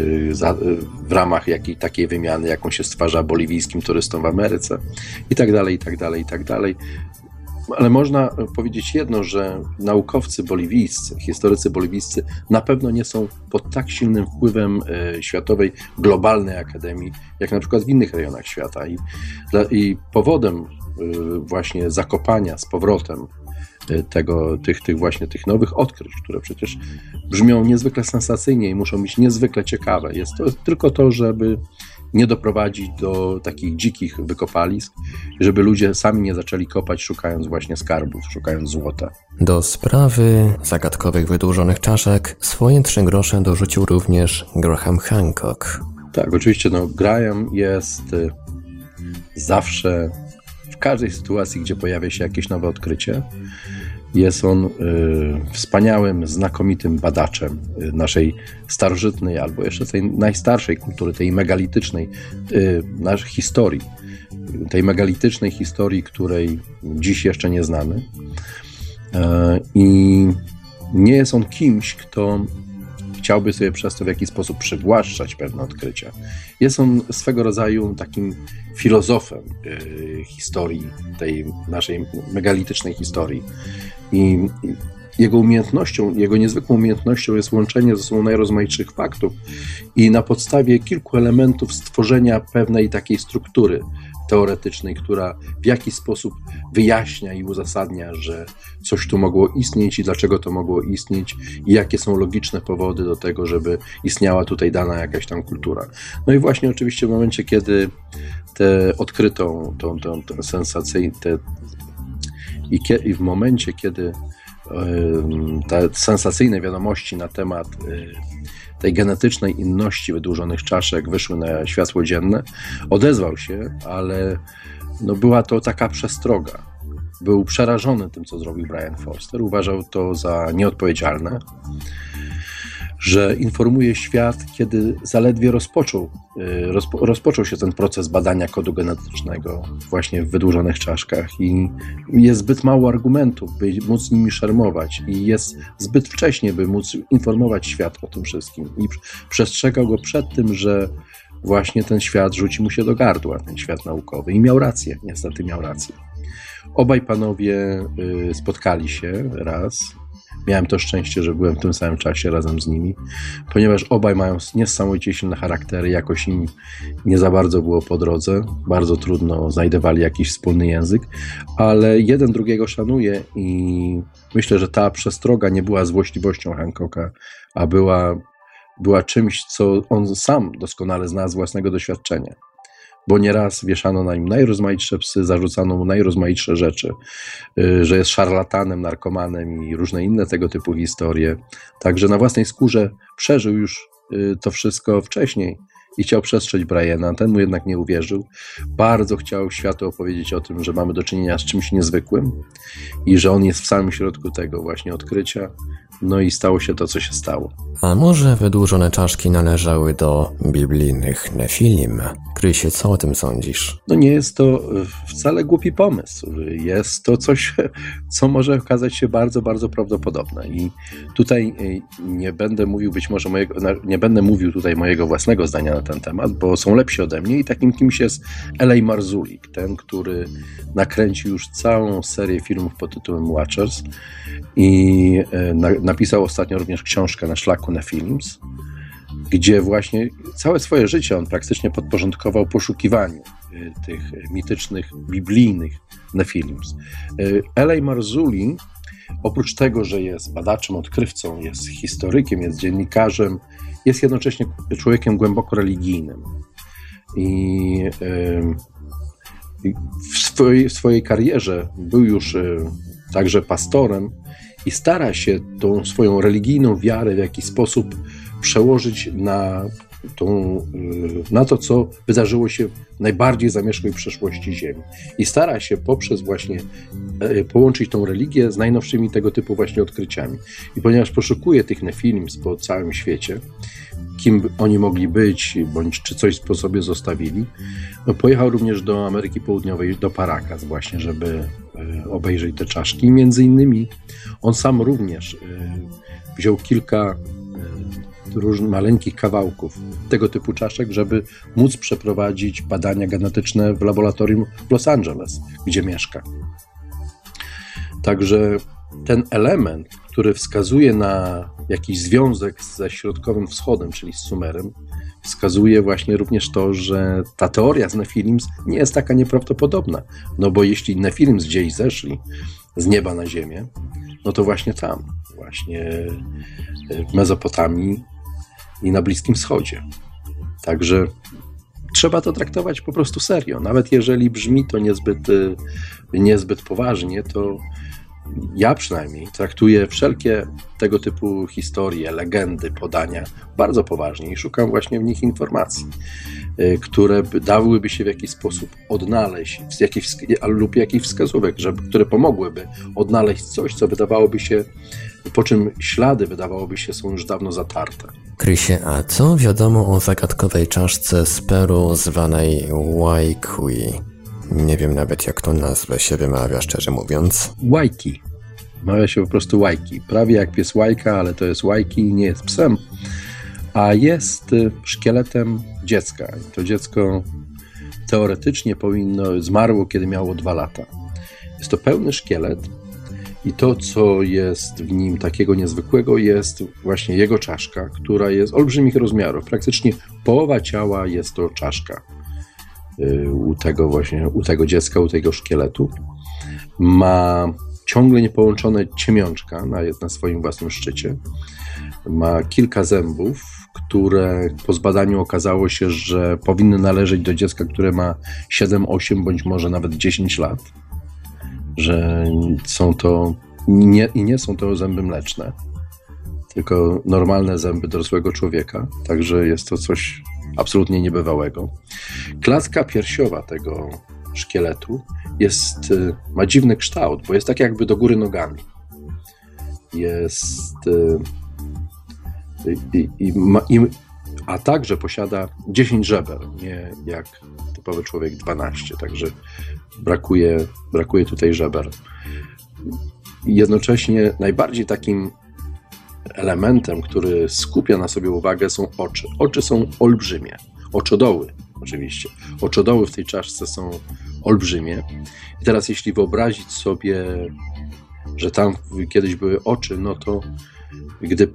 w ramach jakiej takiej wymiany, jaką się stwarza boliwijskim turystom w Ameryce i tak dalej, i tak dalej, i tak dalej. Ale można powiedzieć jedno, że naukowcy boliwijscy, historycy boliwijscy na pewno nie są pod tak silnym wpływem światowej, globalnej akademii, jak na przykład w innych rejonach świata. I powodem właśnie zakopania z powrotem tych nowych odkryć, które przecież brzmią niezwykle sensacyjnie i muszą być niezwykle ciekawe. Jest to tylko to, żeby nie doprowadzić do takich dzikich wykopalisk, żeby ludzie sami nie zaczęli kopać, szukając właśnie skarbów, szukając złota. Do sprawy zagadkowych wydłużonych czaszek swoje 3 grosze dorzucił również Graham Hancock. Tak, oczywiście, Graham jest zawsze w każdej sytuacji, gdzie pojawia się jakieś nowe odkrycie. Jest on wspaniałym, znakomitym badaczem naszej starożytnej, albo jeszcze tej najstarszej kultury, tej megalitycznej naszej historii. Tej megalitycznej historii, której dziś jeszcze nie znamy. I nie jest on kimś, kto chciałby sobie przez to w jakiś sposób przywłaszczać pewne odkrycia. Jest on swego rodzaju takim filozofem historii, tej naszej megalitycznej historii. I jego niezwykłą umiejętnością jest łączenie ze sobą najrozmaitszych faktów i na podstawie kilku elementów stworzenia pewnej takiej struktury teoretycznej, która w jakiś sposób wyjaśnia i uzasadnia, że coś tu mogło istnieć i dlaczego to mogło istnieć i jakie są logiczne powody do tego, żeby istniała tutaj dana jakaś tam kultura. No i właśnie oczywiście w momencie, kiedy odkryto tę sensację i w momencie, kiedy te sensacyjne wiadomości na temat tej genetycznej inności wydłużonych czaszek wyszły na światło dzienne, odezwał się, ale była to taka przestroga. Był przerażony tym, co zrobił Brien Foerster. Uważał to za nieodpowiedzialne, że informuje świat, kiedy zaledwie rozpoczął się ten proces badania kodu genetycznego właśnie w wydłużonych czaszkach i jest zbyt mało argumentów, by móc nimi szermować i jest zbyt wcześnie, by móc informować świat o tym wszystkim i przestrzegał go przed tym, że właśnie ten świat rzuci mu się do gardła, ten świat naukowy i miał rację, niestety miał rację. Obaj panowie spotkali się raz Miałem to szczęście, że byłem w tym samym czasie razem z nimi, ponieważ obaj mają niesamowicie silne charaktery, jakoś im nie za bardzo było po drodze, bardzo trudno znajdowali jakiś wspólny język, ale jeden drugiego szanuje i myślę, że ta przestroga nie była złośliwością Hancocka, a była czymś, co on sam doskonale zna z własnego doświadczenia. Bo nieraz wieszano na nim najrozmaitsze psy, zarzucano mu najrozmaitsze rzeczy, że jest szarlatanem, narkomanem i różne inne tego typu historie. Także na własnej skórze przeżył już to wszystko wcześniej i chciał przestrzec Briena, ten mu jednak nie uwierzył. Bardzo chciał światu opowiedzieć o tym, że mamy do czynienia z czymś niezwykłym i że on jest w samym środku tego właśnie odkrycia. No i stało się to, co się stało. A może wydłużone czaszki należały do biblijnych nefilim? Krysie, co o tym sądzisz? No nie jest to wcale głupi pomysł. Jest to coś, co może okazać się bardzo, bardzo prawdopodobne. I tutaj nie będę mówił tutaj mojego własnego zdania na ten temat, bo są lepsi ode mnie i takim kimś jest L.A. Marzulik, ten, który nakręcił już całą serię filmów pod tytułem Watchers i napisał ostatnio również książkę Na szlaku na Films, gdzie właśnie całe swoje życie on praktycznie podporządkował poszukiwaniu tych mitycznych, biblijnych nefilims. L.A. Marzulli, oprócz tego, że jest badaczem, odkrywcą, jest historykiem, jest dziennikarzem, jest jednocześnie człowiekiem głęboko religijnym. I w swojej karierze był już także pastorem i stara się tą swoją religijną wiarę w jakiś sposób przełożyć na to, co wydarzyło się w najbardziej zamierzchłej przeszłości Ziemi. I stara się poprzez właśnie połączyć tą religię z najnowszymi tego typu właśnie odkryciami. I ponieważ poszukuje tych nefilims po całym świecie, kim oni mogli być, bądź czy coś po sobie zostawili, no pojechał również do Ameryki Południowej, do Paracas właśnie, żeby obejrzeć te czaszki. Między innymi on sam również wziął kilka różnych maleńkich kawałków tego typu czaszek, żeby móc przeprowadzić badania genetyczne w laboratorium w Los Angeles, gdzie mieszka. Także ten element, który wskazuje na jakiś związek ze Środkowym Wschodem, czyli z Sumerem, wskazuje właśnie również to, że ta teoria z nefilims nie jest taka nieprawdopodobna. No bo jeśli nefilims gdzieś zeszli z nieba na ziemię, no to właśnie tam, właśnie w Mezopotamii i na Bliskim Wschodzie. Także trzeba to traktować po prostu serio. Nawet jeżeli brzmi to niezbyt poważnie, to ja przynajmniej traktuję wszelkie tego typu historie, legendy, podania bardzo poważnie i szukam właśnie w nich informacji, które dałyby się w jakiś sposób odnaleźć lub jakichś wskazówek, które pomogłyby odnaleźć coś, co wydawałoby się, po czym ślady wydawałoby się są już dawno zatarte. Krysie, a co wiadomo o zagadkowej czaszce z Peru zwanej Waiki? Nie wiem nawet, jak to nazwę się wymawia, szczerze mówiąc. Waiki. Mawia się po prostu Waiki. Prawie jak pies Łajka, ale to jest Waiki i nie jest psem, a jest szkieletem dziecka. To dziecko teoretycznie zmarło, kiedy miało 2 lata. Jest to pełny szkielet i to, co jest w nim takiego niezwykłego, jest właśnie jego czaszka, która jest olbrzymich rozmiarów. Praktycznie połowa ciała jest to czaszka. U tego dziecka, u tego szkieletu ma ciągle niepołączone ciemiączka na swoim własnym szczycie, ma kilka zębów, które po zbadaniu okazało się, że powinny należeć do dziecka, które ma 7, 8 bądź może nawet 10 lat, że nie są to zęby mleczne, tylko normalne zęby dorosłego człowieka, także jest to coś absolutnie niebywałego. Klatka piersiowa tego szkieletu ma dziwny kształt, bo jest tak jakby do góry nogami. A także posiada 10 żeber, nie jak typowy człowiek 12, także brakuje tutaj żeber. Jednocześnie najbardziej takim elementem, który skupia na sobie uwagę, są oczy. Oczy są olbrzymie. Oczodoły oczywiście. Oczodoły w tej czaszce są olbrzymie. I teraz jeśli wyobrazić sobie że tam kiedyś były oczy, no to gdy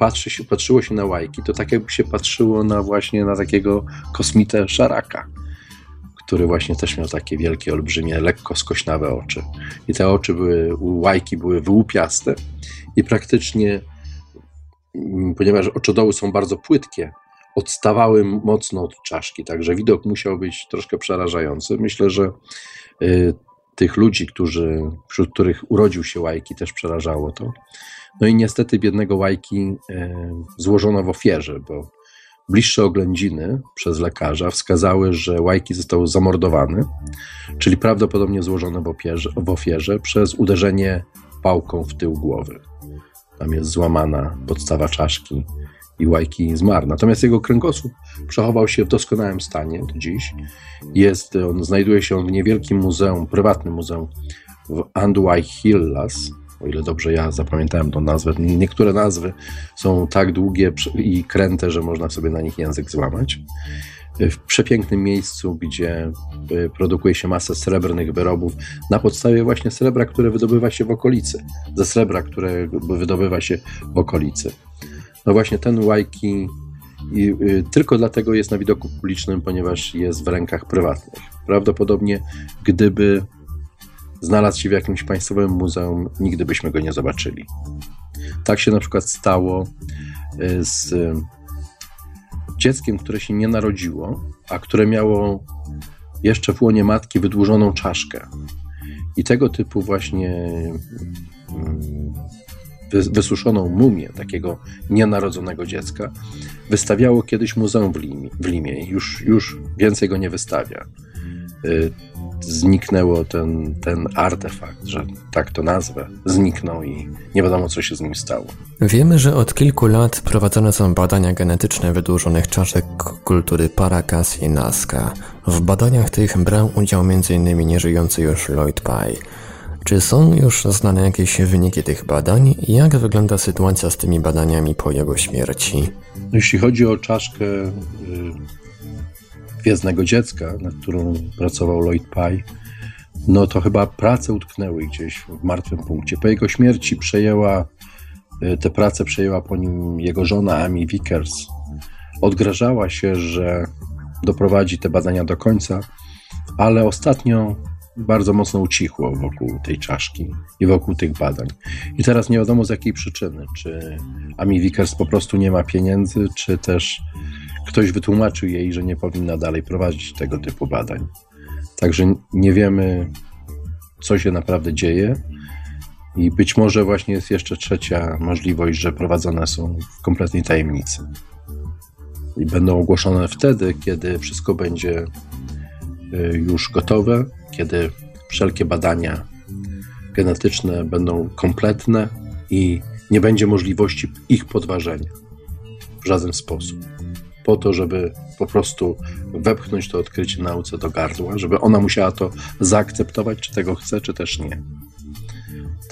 patrzyło się na Waiki, to tak jakby się patrzyło na właśnie na takiego kosmitę szaraka, który właśnie też miał takie wielkie, olbrzymie, lekko skośnawe oczy. I te oczy były, u Waiki były wyłupiaste i praktycznie, ponieważ oczodoły są bardzo płytkie, odstawały mocno od czaszki, także widok musiał być troszkę przerażający. Myślę, że tych ludzi, wśród których urodził się Waiki, też przerażało to. No i niestety biednego Waiki złożono w ofierze, bo bliższe oględziny przez lekarza wskazały, że Waiki został zamordowany, czyli prawdopodobnie złożony w ofierze przez uderzenie pałką w tył głowy. Tam jest złamana podstawa czaszki i Waiki zmarł. Natomiast jego kręgosłup przechował się w doskonałym stanie do dziś. Znajduje się on w niewielkim muzeum, prywatnym muzeum w Andahuaylas, o ile dobrze ja zapamiętałem tą nazwę. Niektóre nazwy są tak długie i kręte, że można sobie na nich język złamać. W przepięknym miejscu, gdzie produkuje się masę srebrnych wyrobów na podstawie właśnie srebra, które wydobywa się w okolicy. Ze srebra, które wydobywa się w okolicy. No właśnie ten Waiki tylko dlatego jest na widoku publicznym, ponieważ jest w rękach prywatnych. Prawdopodobnie gdyby znalazł się w jakimś państwowym muzeum, nigdy byśmy go nie zobaczyli. Tak się na przykład stało z dzieckiem, które się nie narodziło, a które miało jeszcze w łonie matki wydłużoną czaszkę. I tego typu właśnie wysuszoną mumię takiego nienarodzonego dziecka wystawiało kiedyś muzeum w Limie. Już więcej go nie wystawia. Zniknęło ten artefakt, że tak to nazwę, zniknął i nie wiadomo, co się z nim stało. Wiemy, że od kilku lat prowadzone są badania genetyczne wydłużonych czaszek kultury Paracas i Nazca. W badaniach tych brał udział m.in. nieżyjący już Lloyd Pye. Czy są już znane jakieś wyniki tych badań? Jak wygląda sytuacja z tymi badaniami po jego śmierci? Jeśli chodzi o czaszkę gwiezdnego dziecka, nad którą pracował Lloyd Pye, no to chyba prace utknęły gdzieś w martwym punkcie. Po jego śmierci te prace przejęła po nim jego żona Amy Vickers. Odgrażała się, że doprowadzi te badania do końca, ale ostatnio bardzo mocno ucichło wokół tej czaszki i wokół tych badań. I teraz nie wiadomo z jakiej przyczyny, czy Amy Vickers po prostu nie ma pieniędzy, czy też ktoś wytłumaczył jej, że nie powinna dalej prowadzić tego typu badań. Także nie wiemy, co się naprawdę dzieje i być może właśnie jest jeszcze trzecia możliwość, że prowadzone są w kompletnej tajemnicy. I będą ogłoszone wtedy, kiedy wszystko będzie już gotowe, kiedy wszelkie badania genetyczne będą kompletne i nie będzie możliwości ich podważenia w żaden sposób. Po to, żeby po prostu wepchnąć to odkrycie nauce do gardła, żeby ona musiała to zaakceptować, czy tego chce, czy też nie.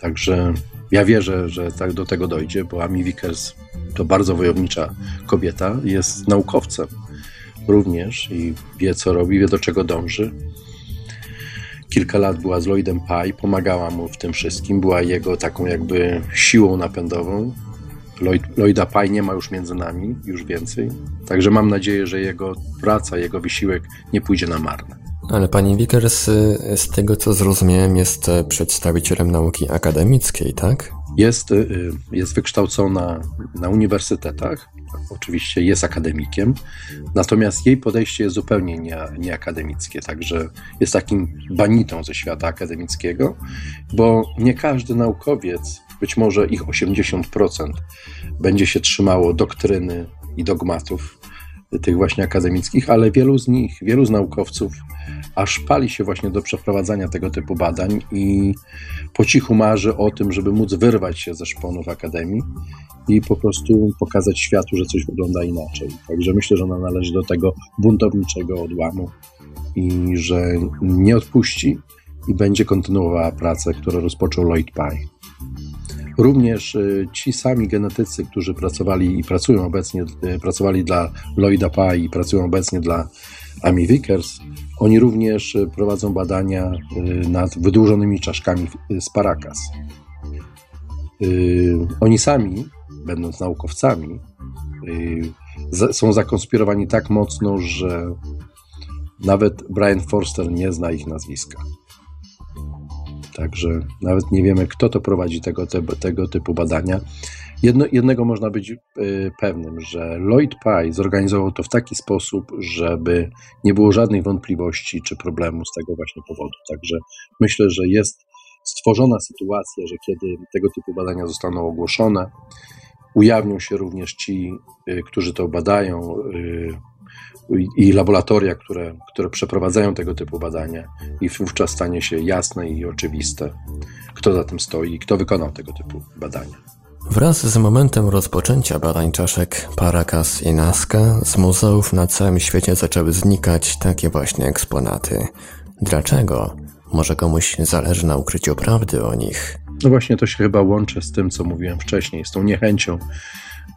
Także ja wierzę, że tak do tego dojdzie, bo Amy Vickers to bardzo wojownicza kobieta, jest naukowcem również i wie, co robi, wie, do czego dąży. Kilka lat była z Lloydem Pye, pomagała mu w tym wszystkim, była jego taką jakby siłą napędową. Lloyda Pye nie ma już między nami, już więcej. Także mam nadzieję, że jego praca, jego wysiłek nie pójdzie na marne. Ale pani Vickers, z tego co zrozumiałem, jest przedstawicielem nauki akademickiej, tak? Jest wykształcona na uniwersytetach, oczywiście jest akademikiem, natomiast jej podejście jest zupełnie nieakademickie, także jest takim banitą ze świata akademickiego, bo nie każdy naukowiec, być może ich 80%, będzie się trzymało doktryny i dogmatów tych właśnie akademickich, ale wielu z naukowców aż pali się właśnie do przeprowadzania tego typu badań i po cichu marzy o tym, żeby móc wyrwać się ze szponów akademii i po prostu pokazać światu, że coś wygląda inaczej. Także myślę, że ona należy do tego buntowniczego odłamu i że nie odpuści i będzie kontynuowała pracę, którą rozpoczął Lloyd Pye. Również ci sami genetycy, którzy pracowali dla Lloyda Pye i pracują obecnie dla Amy Vickers, oni również prowadzą badania nad wydłużonymi czaszkami z Paracas. oni sami, będąc naukowcami, są zakonspirowani tak mocno, że nawet Brien Foerster nie zna ich nazwiska. Także nawet nie wiemy, kto to prowadzi tego typu badania. Jednego można być pewnym, że Lloyd Pye zorganizował to w taki sposób, żeby nie było żadnych wątpliwości czy problemu z tego właśnie powodu. Także myślę, że jest stworzona sytuacja, że kiedy tego typu badania zostaną ogłoszone, ujawnią się również ci, którzy to badają, i laboratoria, które przeprowadzają tego typu badania, i wówczas stanie się jasne i oczywiste, kto za tym stoi i kto wykonał tego typu badania. Wraz z momentem rozpoczęcia badań czaszek Paracas i Nazca z muzeów na całym świecie zaczęły znikać takie właśnie eksponaty. Dlaczego? Może komuś zależy na ukryciu prawdy o nich? No właśnie, to się chyba łączy z tym, co mówiłem wcześniej, z tą niechęcią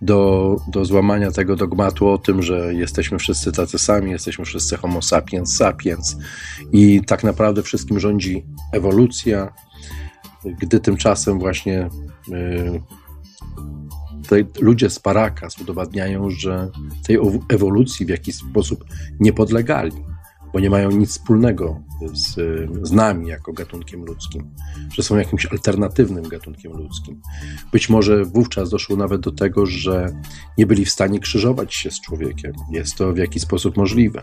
do złamania tego dogmatu o tym, że jesteśmy wszyscy tacy sami, jesteśmy wszyscy homo sapiens sapiens i tak naprawdę wszystkim rządzi ewolucja, gdy tymczasem właśnie ludzie z Paracas udowadniają, że tej ewolucji w jakiś sposób nie podlegali, bo nie mają nic wspólnego z nami jako gatunkiem ludzkim, że są jakimś alternatywnym gatunkiem ludzkim. Być może wówczas doszło nawet do tego, że nie byli w stanie krzyżować się z człowiekiem. Jest to w jakiś sposób możliwe.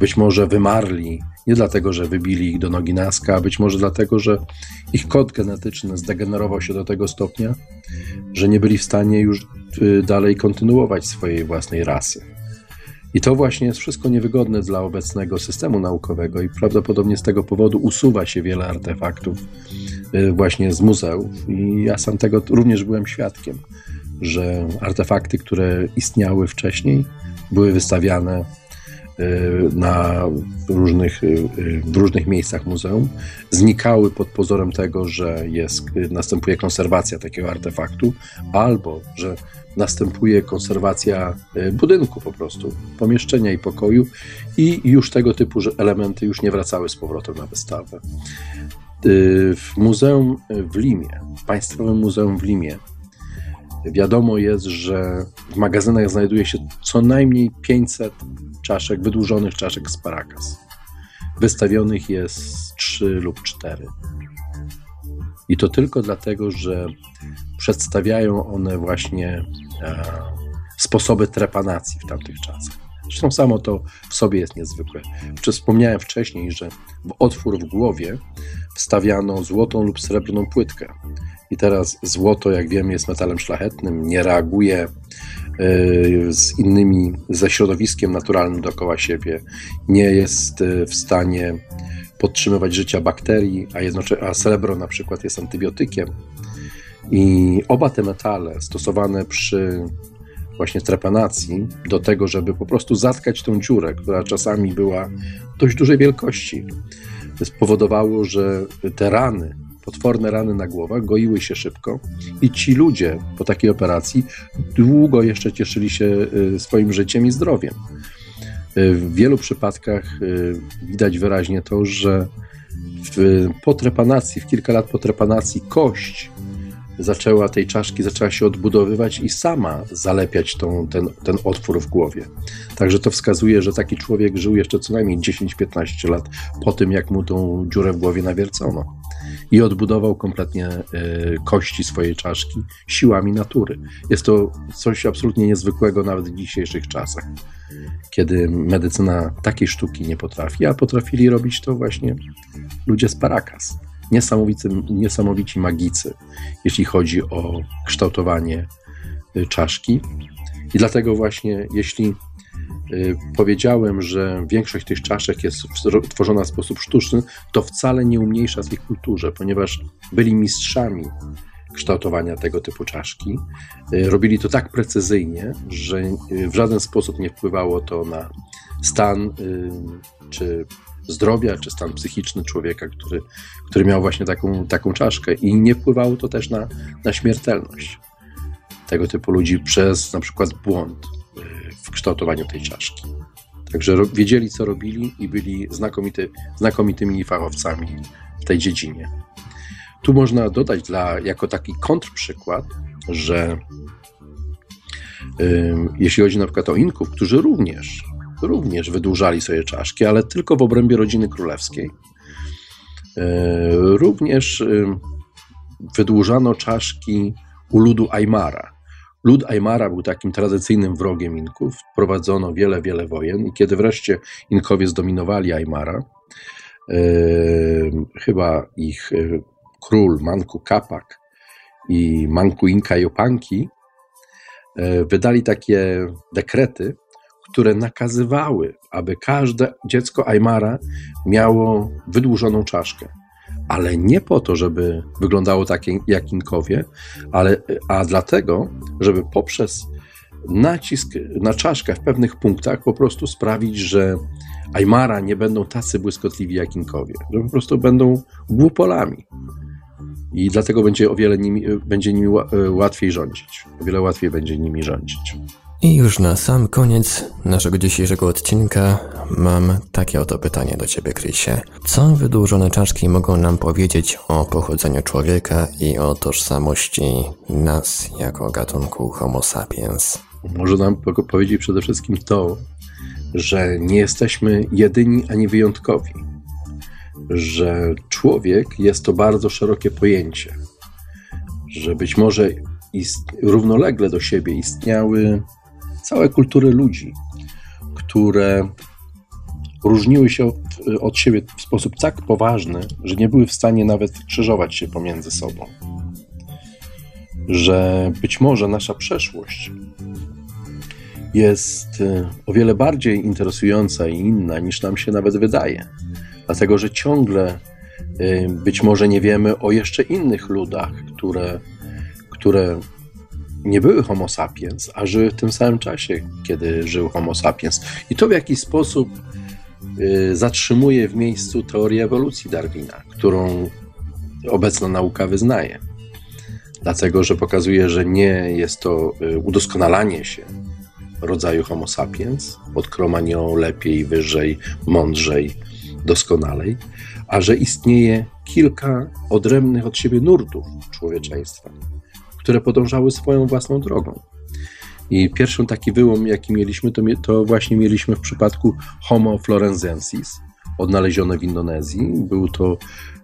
Być może wymarli nie dlatego, że wybili ich do nogi Nazca, a być może dlatego, że ich kod genetyczny zdegenerował się do tego stopnia, że nie byli w stanie już dalej kontynuować swojej własnej rasy. I to właśnie jest wszystko niewygodne dla obecnego systemu naukowego i prawdopodobnie z tego powodu usuwa się wiele artefaktów właśnie z muzeów. I ja sam tego również byłem świadkiem, że artefakty, które istniały wcześniej, były wystawiane w różnych miejscach muzeum, znikały pod pozorem tego, że następuje konserwacja takiego artefaktu, albo że następuje konserwacja budynku po prostu, pomieszczenia i pokoju, i już tego typu elementy już nie wracały z powrotem na wystawę. W muzeum w Limie, w Państwowym Muzeum w Limie, wiadomo jest, że w magazynach znajduje się co najmniej 500 czaszek, wydłużonych czaszek z Paracas. Wystawionych jest 3 lub 4. I to tylko dlatego, że przedstawiają one właśnie sposoby trepanacji w tamtych czasach. Zresztą samo to w sobie jest niezwykłe. Wspomniałem wcześniej, że w otwór w głowie wstawiano złotą lub srebrną płytkę. I teraz złoto, jak wiemy, jest metalem szlachetnym, nie reaguje ze środowiskiem naturalnym dookoła siebie, nie jest w stanie podtrzymywać życia bakterii, a srebro na przykład jest antybiotykiem. I oba te metale stosowane przy właśnie trepanacji do tego, żeby po prostu zatkać tą dziurę, która czasami była dość dużej wielkości, spowodowało, że te rany, potworne rany na głowach goiły się szybko i ci ludzie po takiej operacji długo jeszcze cieszyli się swoim życiem i zdrowiem. W wielu przypadkach widać wyraźnie to, że po trepanacji, w kilka lat po trepanacji kość tej czaszki zaczęła się odbudowywać i sama zalepiać ten otwór w głowie. Także to wskazuje, że taki człowiek żył jeszcze co najmniej 10-15 lat po tym, jak mu tą dziurę w głowie nawiercono. I odbudował kompletnie kości swojej czaszki siłami natury. Jest to coś absolutnie niezwykłego nawet w dzisiejszych czasach, kiedy medycyna takiej sztuki nie potrafi, a potrafili robić to właśnie ludzie z Paracas. Niesamowici magicy, jeśli chodzi o kształtowanie czaszki. I dlatego właśnie, jeśli powiedziałem, że większość tych czaszek jest tworzona w sposób sztuczny, to wcale nie umniejsza z ich kulturze, ponieważ byli mistrzami kształtowania tego typu czaszki. Robili to tak precyzyjnie, że w żaden sposób nie wpływało to na stan czy zdrowia, czy stan psychiczny człowieka, który miał właśnie taką czaszkę, i nie wpływało to też na śmiertelność tego typu ludzi przez na przykład błąd w kształtowaniu tej czaszki. Także wiedzieli, co robili i byli znakomitymi fachowcami w tej dziedzinie. Tu można dodać jako taki kontrprzykład, że jeśli chodzi na przykład o Inków, którzy również wydłużali sobie czaszki, ale tylko w obrębie rodziny królewskiej, również wydłużano czaszki u ludu Aymara. Lud Aymara był takim tradycyjnym wrogiem Inków. Prowadzono wiele, wiele wojen i kiedy wreszcie Inkowie zdominowali Aymara, chyba ich król Manku Kapak i Manku Inka Yupanqui wydali takie dekrety, które nakazywały, aby każde dziecko Aymara miało wydłużoną czaszkę. Ale nie po to, żeby wyglądało tak jak Inkowie, a dlatego, żeby poprzez nacisk na czaszkę w pewnych punktach po prostu sprawić, że Aymara nie będą tacy błyskotliwi jak Inkowie, że po prostu będą głupolami. I dlatego będzie nimi łatwiej rządzić. O wiele łatwiej będzie nimi rządzić. I już na sam koniec naszego dzisiejszego odcinka mam takie oto pytanie do Ciebie, Krysie. Co wydłużone czaszki mogą nam powiedzieć o pochodzeniu człowieka i o tożsamości nas jako gatunku Homo sapiens? Może nam powiedzieć przede wszystkim to, że nie jesteśmy jedyni ani wyjątkowi. Że człowiek jest to bardzo szerokie pojęcie. Że być może równolegle do siebie istniały całe kultury ludzi, które różniły się od siebie w sposób tak poważny, że nie były w stanie nawet krzyżować się pomiędzy sobą. Że być może nasza przeszłość jest o wiele bardziej interesująca i inna, niż nam się nawet wydaje. Dlatego, że ciągle być może nie wiemy o jeszcze innych ludach, które nie były Homo sapiens, a żyły w tym samym czasie, kiedy żył Homo sapiens. I to w jakiś sposób zatrzymuje w miejscu teorię ewolucji Darwina, którą obecna nauka wyznaje. Dlatego, że pokazuje, że nie jest to udoskonalanie się rodzaju Homo sapiens, odkromanie lepiej, wyżej, mądrzej, doskonalej, a że istnieje kilka odrębnych od siebie nurtów człowieczeństwa, które podążały swoją własną drogą. I pierwszy taki wyłom, jaki mieliśmy, to właśnie mieliśmy w przypadku Homo floresiensis, odnalezione w Indonezji. Był to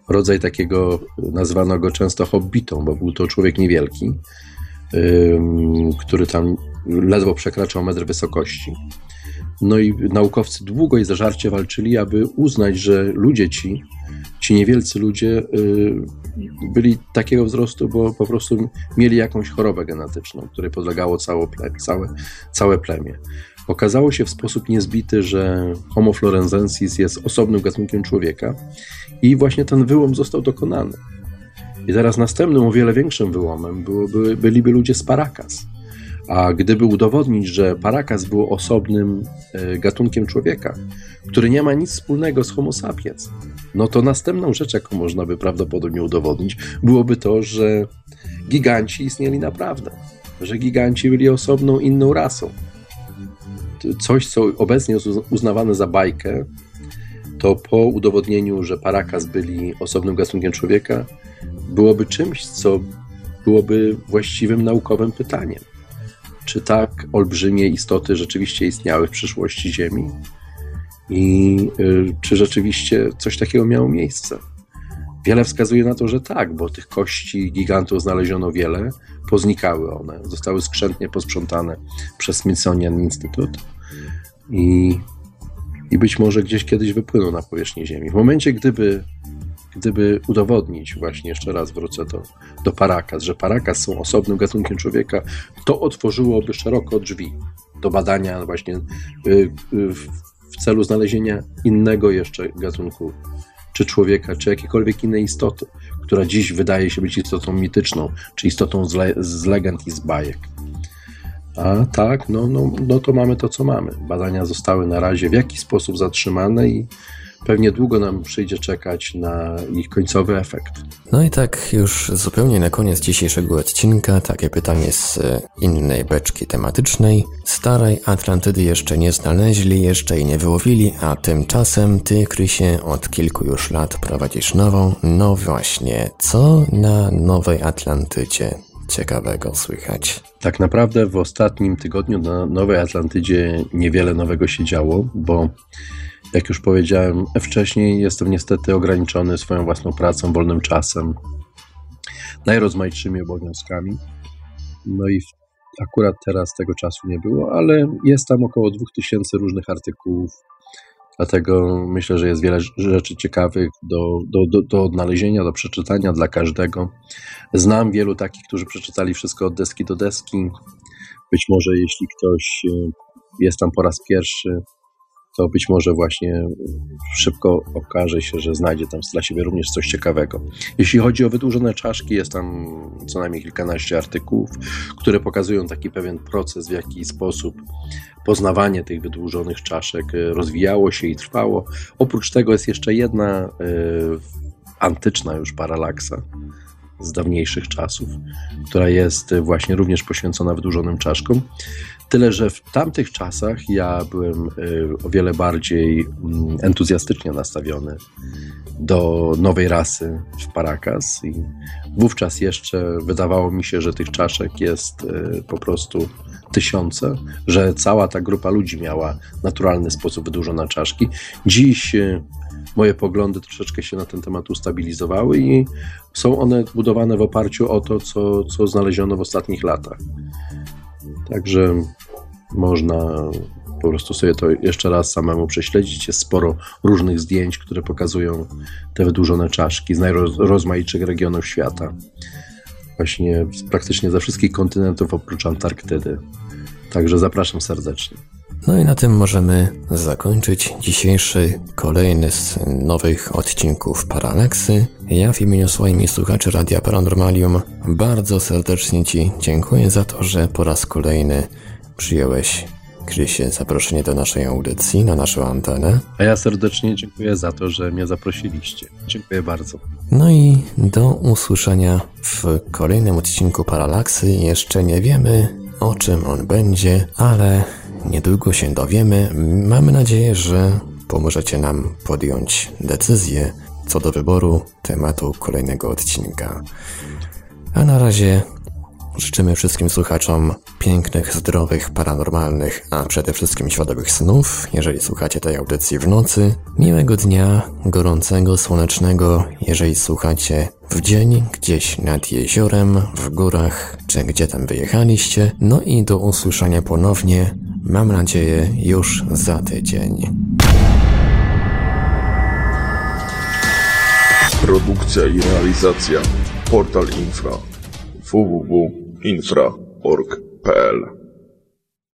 rodzaj takiego, nazywano go często hobbitą, bo był to człowiek niewielki, który tam ledwo przekraczał metr wysokości. No i naukowcy długo i zażarcie walczyli, aby uznać, że ludzie ci niewielcy ludzie byli takiego wzrostu, bo po prostu mieli jakąś chorobę genetyczną, której podlegało całe plemię. Okazało się w sposób niezbity, że Homo floresiensis jest osobnym gatunkiem człowieka i właśnie ten wyłom został dokonany. I teraz następnym, o wiele większym wyłomem byliby ludzie z Paracas. A gdyby udowodnić, że Paracas było osobnym gatunkiem człowieka, który nie ma nic wspólnego z Homo sapiens, no to następną rzecz, jaką można by prawdopodobnie udowodnić, byłoby to, że giganci istnieli naprawdę. Że giganci byli osobną, inną rasą. Coś, co obecnie jest uznawane za bajkę, to po udowodnieniu, że Paracas byli osobnym gatunkiem człowieka, byłoby czymś, co byłoby właściwym naukowym pytaniem. Czy tak olbrzymie istoty rzeczywiście istniały w przyszłości Ziemi? I czy rzeczywiście coś takiego miało miejsce? Wiele wskazuje na to, że tak, bo tych kości gigantów znaleziono wiele, poznikały one, zostały skrzętnie posprzątane przez Smithsonian Institute i być może gdzieś kiedyś wypłyną na powierzchnię Ziemi. W momencie, gdyby udowodnić, właśnie jeszcze raz wrócę do Paracas, że Paracas są osobnym gatunkiem człowieka, to otworzyłoby szeroko drzwi do badania właśnie w celu znalezienia innego jeszcze gatunku, czy człowieka, czy jakiejkolwiek innej istoty, która dziś wydaje się być istotą mityczną, czy istotą z legend i z bajek. A tak, no to mamy to, co mamy. Badania zostały na razie w jakiś sposób zatrzymane i pewnie długo nam przyjdzie czekać na ich końcowy efekt. No i tak już zupełnie na koniec dzisiejszego odcinka takie pytanie z innej beczki tematycznej. Starej Atlantydy jeszcze nie znaleźli, jeszcze jej nie wyłowili, a tymczasem ty, Krysie, od kilku już lat prowadzisz nową. No właśnie, co na Nowej Atlantydzie ciekawego słychać? Tak naprawdę w ostatnim tygodniu na Nowej Atlantydzie niewiele nowego się działo, bo jak już powiedziałem wcześniej, jestem niestety ograniczony swoją własną pracą, wolnym czasem, najrozmaitszymi obowiązkami. No i akurat teraz tego czasu nie było, ale jest tam około 2000 różnych artykułów, dlatego myślę, że jest wiele rzeczy ciekawych do odnalezienia, do przeczytania dla każdego. Znam wielu takich, którzy przeczytali wszystko od deski do deski. Być może jeśli ktoś jest tam po raz pierwszy, to być może właśnie szybko okaże się, że znajdzie tam dla siebie również coś ciekawego. Jeśli chodzi o wydłużone czaszki, jest tam co najmniej kilkanaście artykułów, które pokazują taki pewien proces, w jaki sposób poznawanie tych wydłużonych czaszek rozwijało się i trwało. Oprócz tego jest jeszcze jedna antyczna już paralaksa z dawniejszych czasów, która jest właśnie również poświęcona wydłużonym czaszkom. Tyle, że w tamtych czasach ja byłem o wiele bardziej entuzjastycznie nastawiony do nowej rasy w Paracas i wówczas jeszcze wydawało mi się, że tych czaszek jest po prostu tysiące, że cała ta grupa ludzi miała w naturalny sposób wydłużone czaszki. Dziś moje poglądy troszeczkę się na ten temat ustabilizowały i są one budowane w oparciu o to, co znaleziono w ostatnich latach. Także można po prostu sobie to jeszcze raz samemu prześledzić. Jest sporo różnych zdjęć, które pokazują te wydłużone czaszki z najrozmaitszych regionów świata. Właśnie praktycznie ze wszystkich kontynentów oprócz Antarktydy. Także zapraszam serdecznie. No i na tym możemy zakończyć dzisiejszy, kolejny z nowych odcinków Paralaksy. Ja w imieniu swoim i słuchaczy Radia Paranormalium bardzo serdecznie Ci dziękuję za to, że po raz kolejny przyjąłeś, Krzysiu, zaproszenie do naszej audycji, na naszą antenę. A ja serdecznie dziękuję za to, że mnie zaprosiliście. Dziękuję bardzo. No i do usłyszenia w kolejnym odcinku Paralaksy. Jeszcze nie wiemy, o czym on będzie, ale niedługo się dowiemy. Mamy nadzieję, że pomożecie nam podjąć decyzję co do wyboru tematu kolejnego odcinka. A na razie życzymy wszystkim słuchaczom pięknych, zdrowych, paranormalnych, a przede wszystkim świadomych snów, jeżeli słuchacie tej audycji w nocy. Miłego dnia, gorącego, słonecznego, jeżeli słuchacie w dzień, gdzieś nad jeziorem, w górach, czy gdzie tam wyjechaliście. No i do usłyszenia ponownie, mam nadzieję, już za tydzień. Produkcja i realizacja Portal Infra www.infra.org.pl